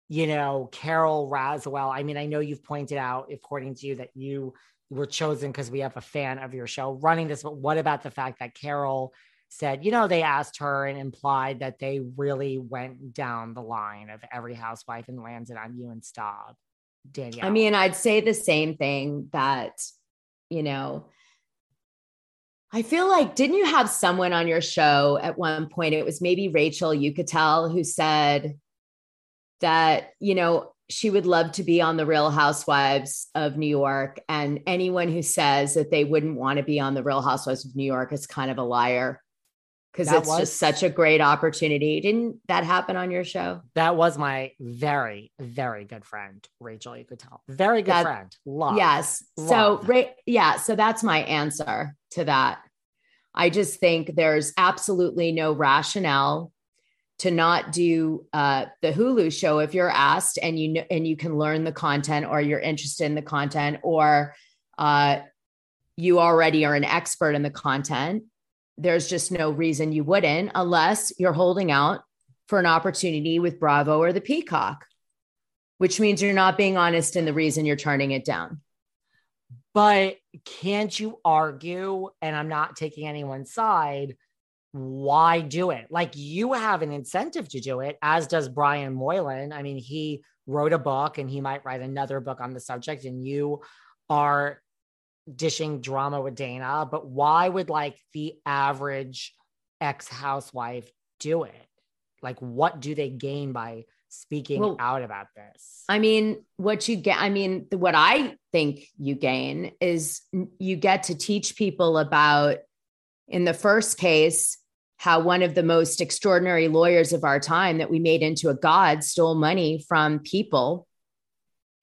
you know, Carol Raswell, I mean, I know you've pointed out, according to you, that you were chosen because we have a fan of your show running this, but what about the fact that Carol said, you know, they asked her and implied that they really went down the line of every housewife and landed on you and Staub, Danielle? I mean, I'd say the same thing that, you know, I feel like, didn't you have someone on your show at one point? It was maybe Rachel Uchitel who said that, you know, she would love to be on the Real Housewives of New York. And anyone who says that they wouldn't want to be on the Real Housewives of New York is kind of a liar, because it's just such a great opportunity. Didn't that happen on your show? That was my very, very good friend, Rachel Uchitel. Very good friend. Love. Yes. Love. So, yeah. So that's my answer to that. I just think there's absolutely no rationale to not do the Hulu show if you're asked and you know, and you can learn the content, or you're interested in the content, or you already are an expert in the content. There's just no reason you wouldn't, unless you're holding out for an opportunity with Bravo or the Peacock, which means you're not being honest in the reason you're turning it down. But can't you argue, and I'm not taking anyone's side, why do it? Like, you have an incentive to do it, as does Brian Moylan. I mean, he wrote a book and he might write another book on the subject, and you are dishing drama with Dana, but why would like the average ex-housewife do it? Like, what do they gain by speaking out about this? I mean, what you get, I mean, what I think you gain is you get to teach people about, in the first case, how one of the most extraordinary lawyers of our time that we made into a god stole money from people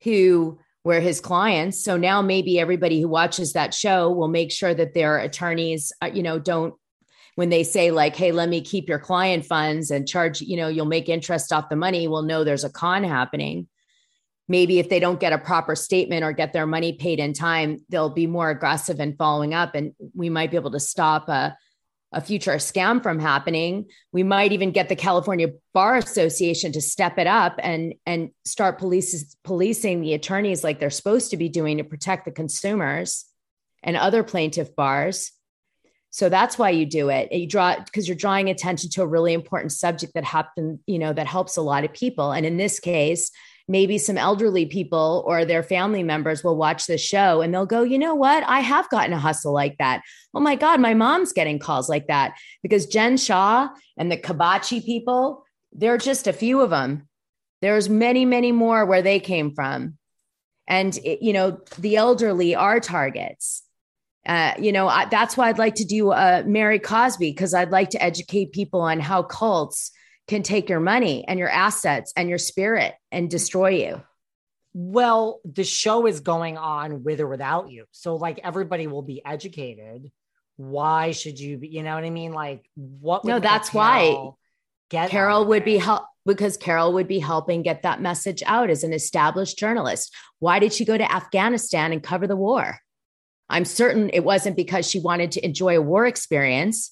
who were his clients. So now maybe everybody who watches that show will make sure that their attorneys, you know, don't, when they say like, hey, let me keep your client funds and charge, you know, you'll make interest off the money. Well, no, there's a con happening. maybe if they don't get a proper statement or get their money paid in time, they'll be more aggressive in following up. And we might be able to stop a future scam from happening. We might even get the California Bar Association to step it up and start policing the attorneys like they're supposed to be doing to protect the consumers and other plaintiff bars. So that's why you do it. You draw, because you're drawing attention to a really important subject that happened, you know, that helps a lot of people. And in this case, maybe some elderly people or their family members will watch the show and they'll go, you know what? I have gotten a hustle like that. Oh my God, my mom's getting calls like that. Because Jen Shah and the Kabachi people, they're just a few of them. There's many, many more where they came from. And, you know, the elderly are targets. That's why I'd like to do Mary Cosby, because I'd like to educate people on how cults can take your money and your assets and your spirit and destroy you. Well, the show is going on with or without you. So like everybody will be educated. Why should you be, you know what I mean? Like what? No, that's why Carol would be because Carol would be helping get that message out as an established journalist. Why did she go to Afghanistan and cover the war? I'm certain it wasn't because she wanted to enjoy a war experience.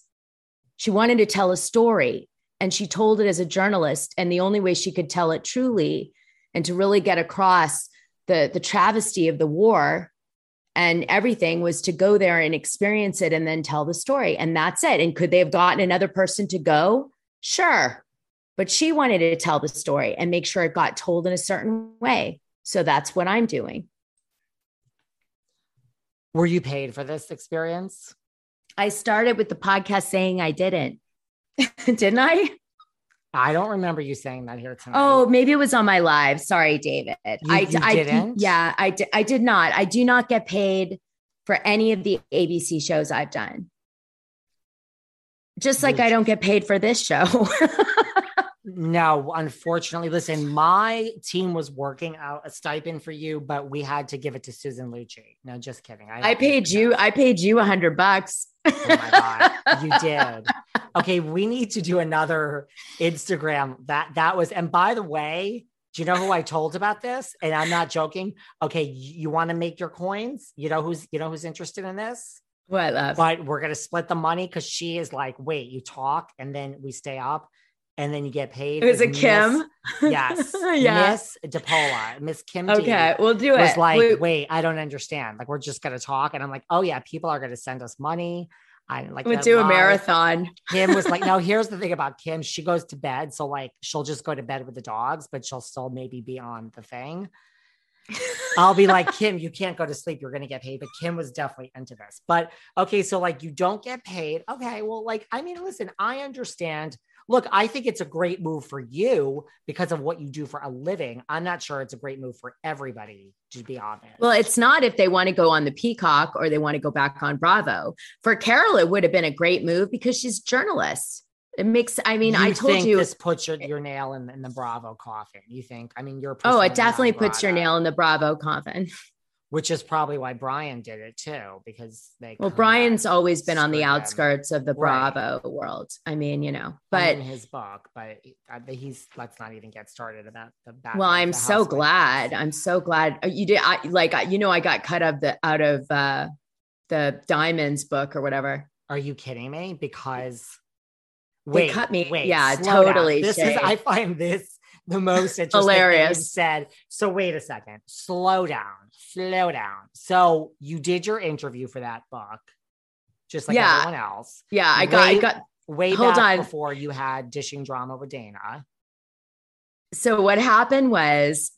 She wanted to tell a story. And she told it as a journalist. And the only way she could tell it truly and to really get across the travesty of the war and everything was to go there and experience it and then tell the story. And that's it. And could they have gotten another person to go? Sure. But she wanted to tell the story and make sure it got told in a certain way. So that's what I'm doing. Were you paid for this experience? I started with the podcast saying I didn't. Didn't I? I don't remember you saying that here tonight. Oh, maybe it was on my live. Sorry, David. You didn't? Yeah, I did not. I do not get paid for any of the ABC shows I've done. Just like I don't get paid for this show. No, unfortunately. Listen, my team was working out a stipend for you, but we had to give it to Susan Lucci. No, just kidding. I paid you $100. Oh my God. You did. Okay. We need to do another Instagram. That was, and by the way, do you know who I told about this? And I'm not joking. Okay. You want to make your coins? You know who's interested in this? What? Love? But we're going to split the money. Cause she is like, wait, you talk and then we stay up. And then you get paid. Is it Kim? Yes. Yeah. Miss DePola. Miss Kim. Okay, we'll do it. Was like, wait, I don't understand. Like, we're just going to talk. And I'm like, oh yeah, people are going to send us money. I'm like, we'll do a marathon. Kim was like, no, here's the thing about Kim. She goes to bed. So like, she'll just go to bed with the dogs, but she'll still maybe be on the thing. I'll be like, Kim, you can't go to sleep. You're going to get paid. But Kim was definitely into this. But okay. So like, you don't get paid. Okay. Well, like, I mean, listen, I understand. Look, I think it's a great move for you because of what you do for a living. I'm not sure it's a great move for everybody, to be honest. Well, it's not if they want to go on the Peacock or they want to go back on Bravo. For Carol, it would have been a great move because she's a journalist. It makes, I mean, I told you. This puts your nail in the Bravo coffin, you think? I mean, you're. Oh, it definitely puts your nail in the Bravo coffin. Which is probably why Brian did it too, because Brian's always been on the outskirts of the Bravo world. I mean, you know, but in his book, but he's, let's not even get started about the back. Well, I'm so glad. I'm so glad you did. I got cut out of the Diamonds book or whatever. Are you kidding me? Because they cut me. Wait, yeah, totally. This is, I find this the most interesting hilarious thing you said. So wait a second, slow down. So you did your interview for that book, just like everyone else. Yeah. I got before you had Dishing Drama with Dana. So what happened was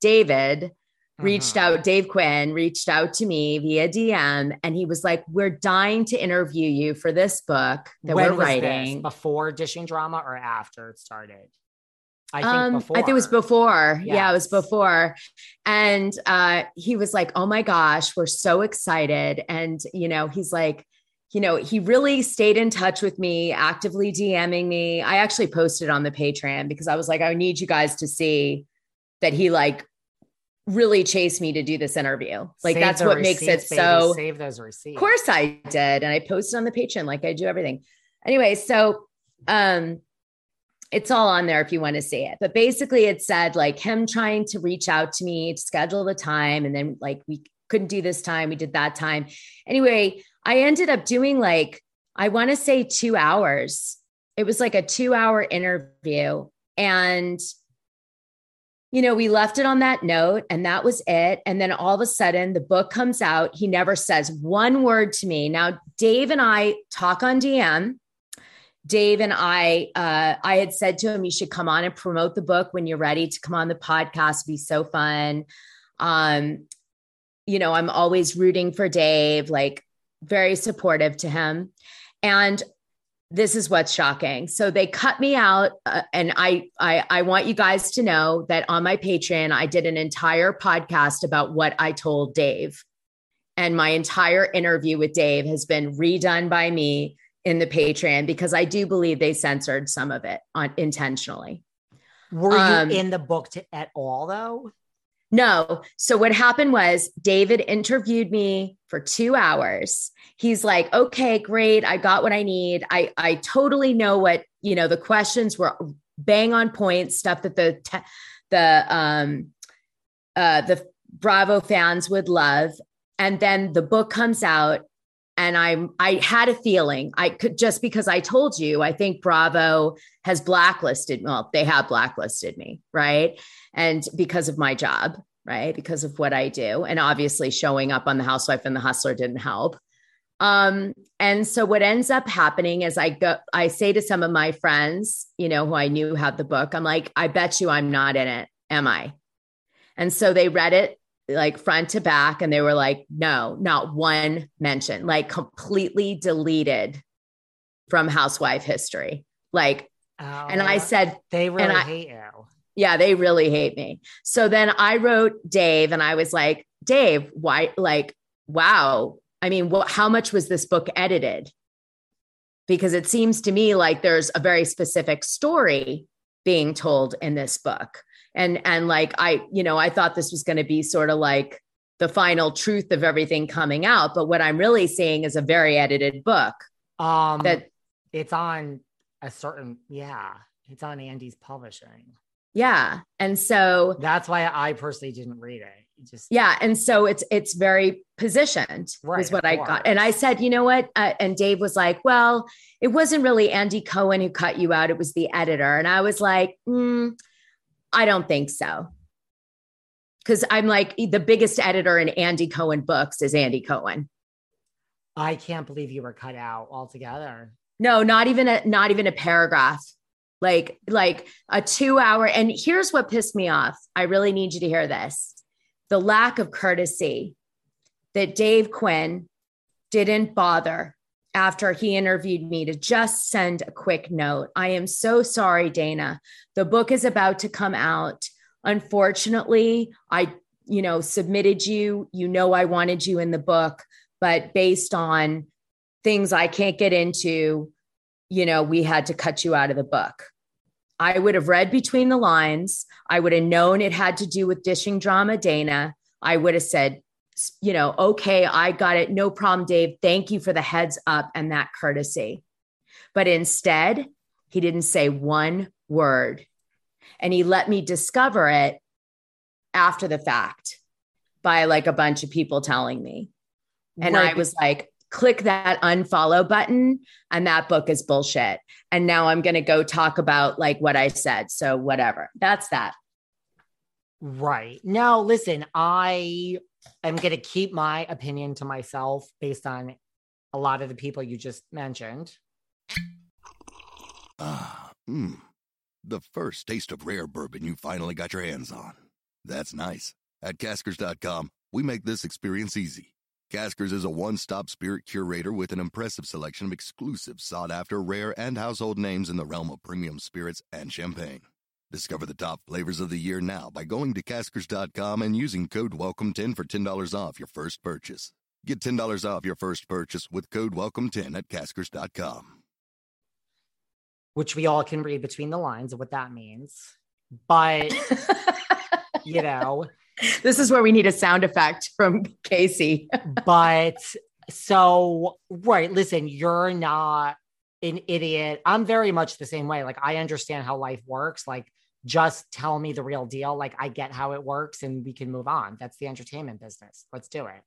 David reached out, Dave Quinn reached out to me via DM. And he was like, we're dying to interview you for this book that we're writing. Before Dishing Drama or after it started? I think it was before. Yes. Yeah, it was before. And he was like, oh my gosh, we're so excited. And, you know, he's like, you know, he really stayed in touch with me, actively DMing me. I actually posted on the Patreon because I was like, I need you guys to see that he like really chased me to do this interview. Like, save that's what receipts, makes it baby. So. Save those receipts. Of course I did. And I posted on the Patreon like I do everything. Anyway, so It's all on there if you want to see it. But basically it said like him trying to reach out to me to schedule the time. And then like, we couldn't do this time. We did that time. Anyway, I ended up doing like, I want to say 2 hours. It was like a 2-hour interview. And, you know, we left it on that note and that was it. And then all of a sudden the book comes out. He never says one word to me. Now, Dave and I talk on DM. Dave and I had said to him, you should come on and promote the book when you're ready to come on the podcast. It'd be so fun. You know, I'm always rooting for Dave, like very supportive to him. And this is what's shocking. So they cut me out. And I want you guys to know that on my Patreon, I did an entire podcast about what I told Dave, and my entire interview with Dave has been redone by me in the Patreon, because I do believe they censored some of it intentionally. Were you in the book at all though? No. So what happened was David interviewed me for 2 hours. He's like, okay, great. I got what I need. I totally know what, you know, the questions were bang on point stuff that the Bravo fans would love. And then the book comes out. And I had a feeling I could, just because I told you, I think Bravo has blacklisted. Well, they have blacklisted me. Right. And because of my job, right. Because of what I do. And obviously showing up on The Housewife and The Hustler didn't help. And so what ends up happening is I say to some of my friends, you know, who I knew had the book, I'm like, I bet you I'm not in it. Am I? And so they read it like front to back. And they were like, no, not one mention, like completely deleted from housewife history. Like, and I said, they really hate you. Yeah, they really hate me. So then I wrote Dave and I was like, Dave, why? Like, wow. I mean, how much was this book edited? Because it seems to me like there's a very specific story being told in this book. And like, you know, I thought this was going to be sort of like the final truth of everything coming out. But what I'm really seeing is a very edited book. That it's on a certain, yeah, it's on Andy's publishing. Yeah. And so that's why I personally didn't read it. Just, yeah. And so it's very positioned, right, is what I got. And I said, you know what? And Dave was like, well, it wasn't really Andy Cohen who cut you out. It was the editor. And I was like, I don't think so. Because I'm like, the biggest editor in Andy Cohen books is Andy Cohen. I can't believe you were cut out altogether. No, not even a paragraph, like a 2-hour. And here's what pissed me off. I really need you to hear this. The lack of courtesy that Dave Quinn didn't bother after he interviewed me to just send a quick note. I am so sorry, Dana. The book is about to come out. Unfortunately, I, you know, submitted you, you know, I wanted you in the book, but based on things I can't get into, you know, we had to cut you out of the book. I would have read between the lines. I would have known it had to do with Dishing Drama Dana. I would have said, you know, okay, I got it. No problem, Dave. Thank you for the heads up and that courtesy. But instead, he didn't say one word. And he let me discover it after the fact by like a bunch of people telling me. And right. I was like, click that unfollow button and that book is bullshit. And now I'm going to go talk about like what I said. So whatever. That's that. Right. Now, listen, I am going to keep my opinion to myself based on a lot of the people you just mentioned. The first taste of rare bourbon you finally got your hands on. That's nice. At Caskers.com, we make this experience easy. Caskers is a one-stop spirit curator with an impressive selection of exclusive, sought-after, rare, and household names in the realm of premium spirits and champagne. Discover the top flavors of the year now by going to Caskers.com and using code WELCOME10 for $10 off your first purchase. Get $10 off your first purchase with code WELCOME10 at Caskers.com. Which we all can read between the lines of what that means. But, you know... This is where we need a sound effect from Casey. But so, right. Listen, you're not an idiot. I'm very much the same way. Like, I understand how life works. Like, just tell me the real deal. Like, I get how it works and we can move on. That's the entertainment business. Let's do it.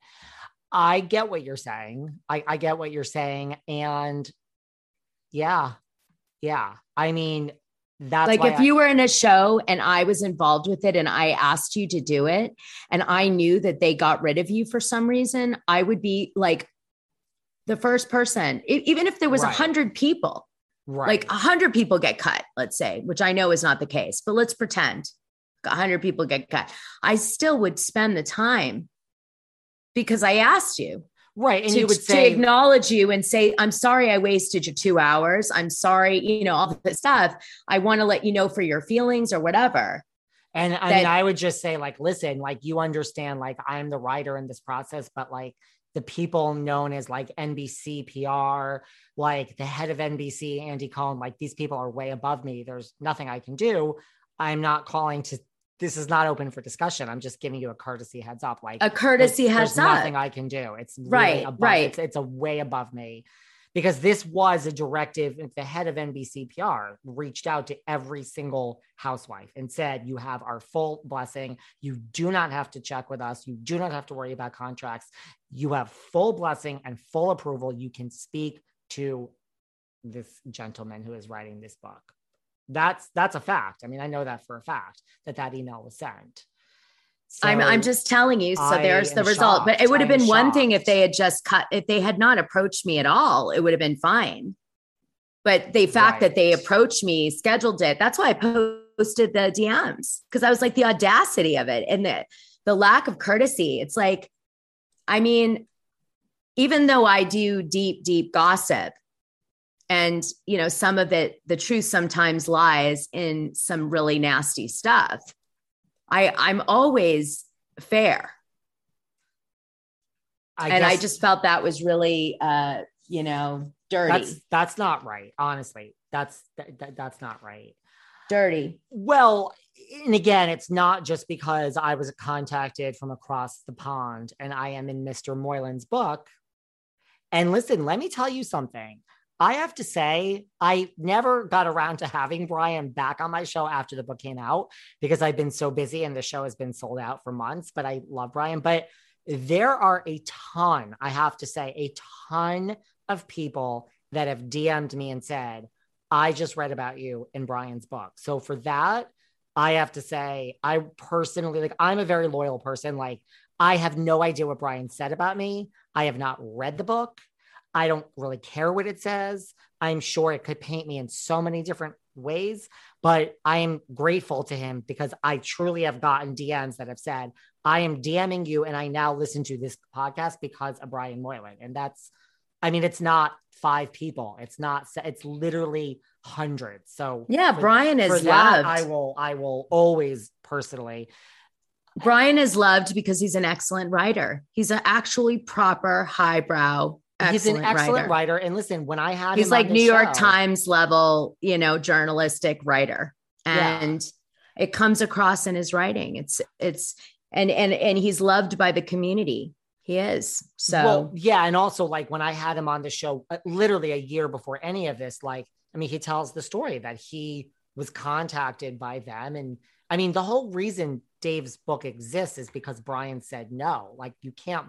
I get what you're saying. I get what you're saying. And yeah. I mean, that's like, if you were in a show and I was involved with it and I asked you to do it and I knew that they got rid of you for some reason, I would be like the first person, even if there was 100 people, like 100 people get cut, let's say, which I know is not the case, but let's pretend 100 people get cut. I still would spend the time because I asked you. Right. And you would say, to acknowledge you and say, I'm sorry I wasted your 2 hours. I'm sorry, you know, all this stuff. I want to let you know for your feelings or whatever. And I mean, I would just say, like, listen, like, you understand, like, I'm the writer in this process, but like, the people known as like NBC PR, like the head of NBC, Andy Cohen, like, these people are way above me. There's nothing I can do. I'm not calling to, this is not open for discussion. I'm just giving you a courtesy heads up. Like, a courtesy heads up. There's nothing I can do. It's really above. It's a way above me, because this was a directive. The head of NBC PR reached out to every single housewife and said, you have our full blessing. You do not have to check with us. You do not have to worry about contracts. You have full blessing and full approval. You can speak to this gentleman who is writing this book. That's a fact. I mean, I know that for a fact that email was sent. So I'm just telling you. So there's the result, but it would have been one thing if they had just cut, if they had not approached me at all, it would have been fine. But the fact that they approached me, scheduled it, that's why I posted the DMs. Cause I was like, the audacity of it and the lack of courtesy. It's like, I mean, even though I do deep gossip, and, you know, some of it, the truth sometimes lies in some really nasty stuff. I'm always fair. I just felt that was really, you know, dirty. That's not right. Honestly, that's not right. Dirty. Well, and again, it's not just because I was contacted from across the pond and I am in Mr. Moylan's book. And listen, let me tell you something. I have to say, I never got around to having Brian back on my show after the book came out because I've been so busy and the show has been sold out for months, but I love Brian. But there are a ton of people that have DM'd me and said, I just read about you in Brian's book. So for that, I have to say, I personally, like, I'm a very loyal person. Like, I have no idea what Brian said about me. I have not read the book. I don't really care what it says. I'm sure it could paint me in so many different ways, but I am grateful to him because I truly have gotten DMs that have said, I am DMing you and I now listen to this podcast because of Brian Moylan. And that's, I mean, it's not 5 people. It's literally hundreds. So yeah, Brian is loved. I will always personally. Brian is loved because he's an excellent writer. He's an actually proper highbrow. He's an excellent writer. And listen, when I had he's like New York Times level, you know, journalistic writer, and it comes across in his writing. It's and he's loved by the community. He is. So, well, yeah. And also, like, when I had him on the show, literally a year before any of this, like, I mean, he tells the story that he was contacted by them. And I mean, the whole reason Dave's book exists is because Brian said, no, like, you can't.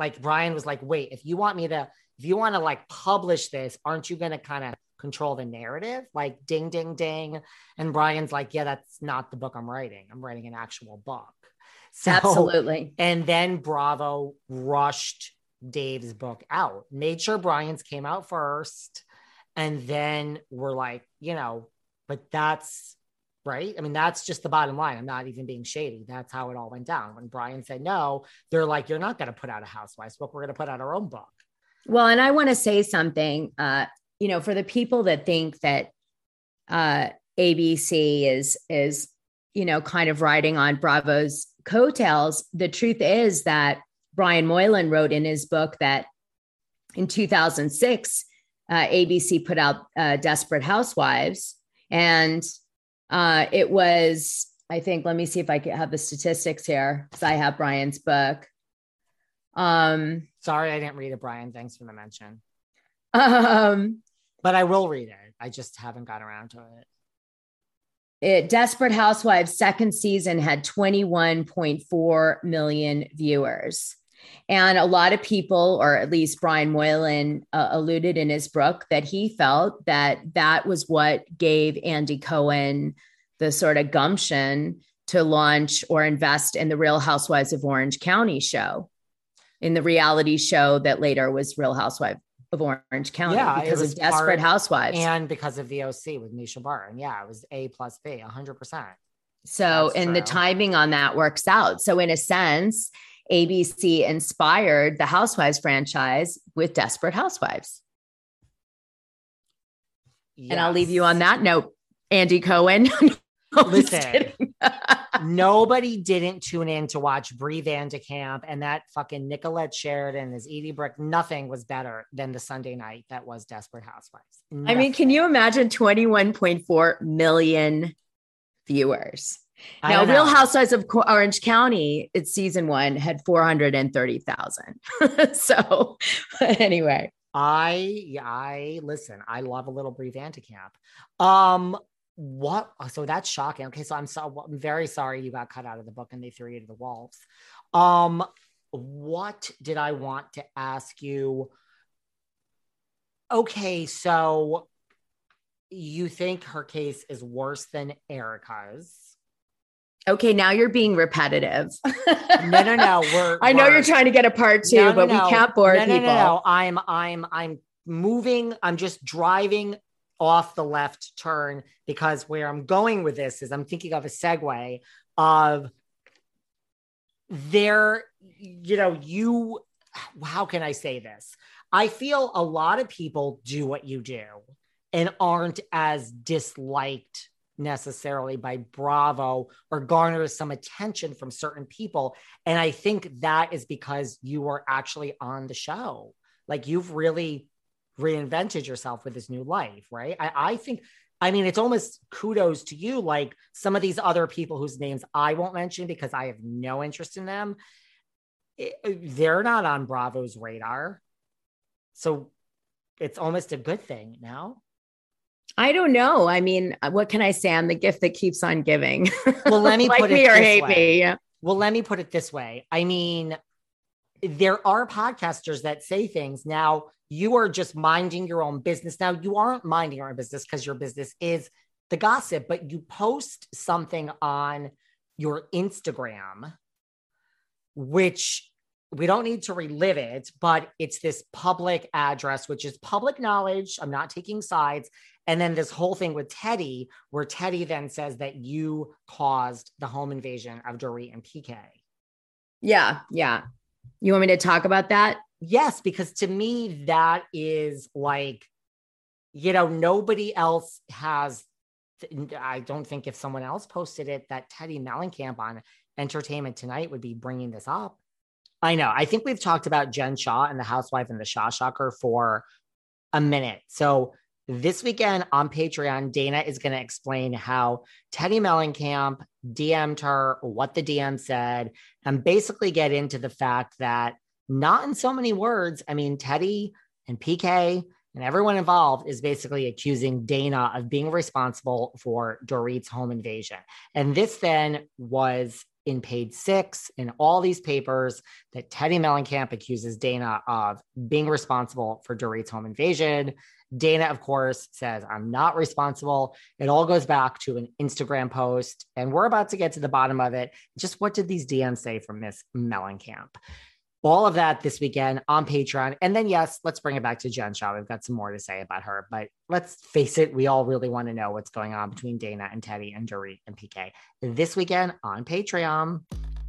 Like, Brian was like, wait, if you want to like publish this, aren't you going to kind of control the narrative? Like, ding, ding, ding. And Brian's like, yeah, that's not the book I'm writing. I'm writing an actual book. So, absolutely. And then Bravo rushed Dave's book out, made sure Brian's came out first. And then we're like, you know, but that's right. I mean, that's just the bottom line. I'm not even being shady. That's how it all went down. When Brian said no, they're like, you're not going to put out a Housewives book. We're going to put out our own book. Well, and I want to say something, you know, for the people that think that ABC is, you know, kind of riding on Bravo's coattails. The truth is that Brian Moylan wrote in his book that in 2006, ABC put out Desperate Housewives, and it was, I think, let me see if I can have the statistics here, because I have Brian's book. Sorry, I didn't read it, Brian. Thanks for the mention. But I will read it. I just haven't gotten around to it. Desperate Housewives second season had 21.4 million viewers. And a lot of people, or at least Brian Moylan alluded in his book that he felt that that was what gave Andy Cohen the sort of gumption to launch or invest in the Real Housewives of Orange County show, in the reality show that later was Real Housewives of Orange County, because of Desperate Housewives. And because of VOC with Misha Barton. Yeah, it was A plus B, 100%. So, and the timing on that works out. So in a sense, ABC inspired the Housewives franchise with Desperate Housewives. Yes. And I'll leave you on that note, Andy Cohen. No, listen, nobody didn't tune in to watch Bree Van de Kamp and that fucking Nicolette Sheridan as Edie Brick. Nothing was better than the Sunday night that was Desperate Housewives. Nothing. I mean, can you imagine 21.4 million viewers? Now, Real Housewives of Orange County, it's season one, had 430,000. So, but anyway, I listen. I love a little Bree Van de Kamp. What? So that's shocking. Okay. So I'm very sorry you got cut out of the book and they threw you to the wolves. What did I want to ask you? Okay. So you think her case is worse than Erica's? Okay. Now you're being repetitive. No. I know you're trying to get a part two, but we can't bore people. No. I'm moving. I'm just driving off the left turn, because where I'm going with this is I'm thinking of a segue of there, how can I say this? I feel a lot of people do what you do and aren't as disliked necessarily by Bravo or garner some attention from certain people. And I think that is because you are actually on the show. Like, you've really reinvented yourself with this new life, right? I think, I mean, it's almost kudos to you. Like, some of these other people whose names I won't mention because I have no interest in them, they're not on Bravo's radar. So it's almost a good thing now. I don't know. I mean, what can I say? I'm the gift that keeps on giving. Well, let me like put it me or hate way. Me. Yeah. Well, let me put it this way. I mean, there are podcasters that say things now. You are just minding your own business. Now, you aren't minding your own business because your business is the gossip, but you post something on your Instagram, which we don't need to relive it, but it's this public address, which is public knowledge. I'm not taking sides. And then this whole thing with Teddi, where Teddi then says that you caused the home invasion of Dorit and PK. Yeah. Yeah. You want me to talk about that? Yes, because to me, that is like, nobody else has. I don't think if someone else posted it, that Teddi Mellencamp on Entertainment Tonight would be bringing this up. I know. I think we've talked about Jen Shah and the Housewife and the Shah Shocker for a minute. So this weekend on Patreon, Dana is going to explain how Teddi Mellencamp DM'd her, what the DM said, and basically get into the fact that, not in so many words, I mean, Teddi and PK and everyone involved is basically accusing Dana of being responsible for Dorit's home invasion. And this then was in page 6 in all these papers that Teddi Mellencamp accuses Dana of being responsible for Dorit's home invasion. Dana, of course, says, I'm not responsible. It all goes back to an Instagram post. And we're about to get to the bottom of it. Just what did these DMs say from Miss Mellencamp? All of that this weekend on Patreon. And then, yes, let's bring it back to Jen Shah. We've got some more to say about her, but let's face it. We all really want to know what's going on between Dana and Teddi and Dorit and PK this weekend on Patreon.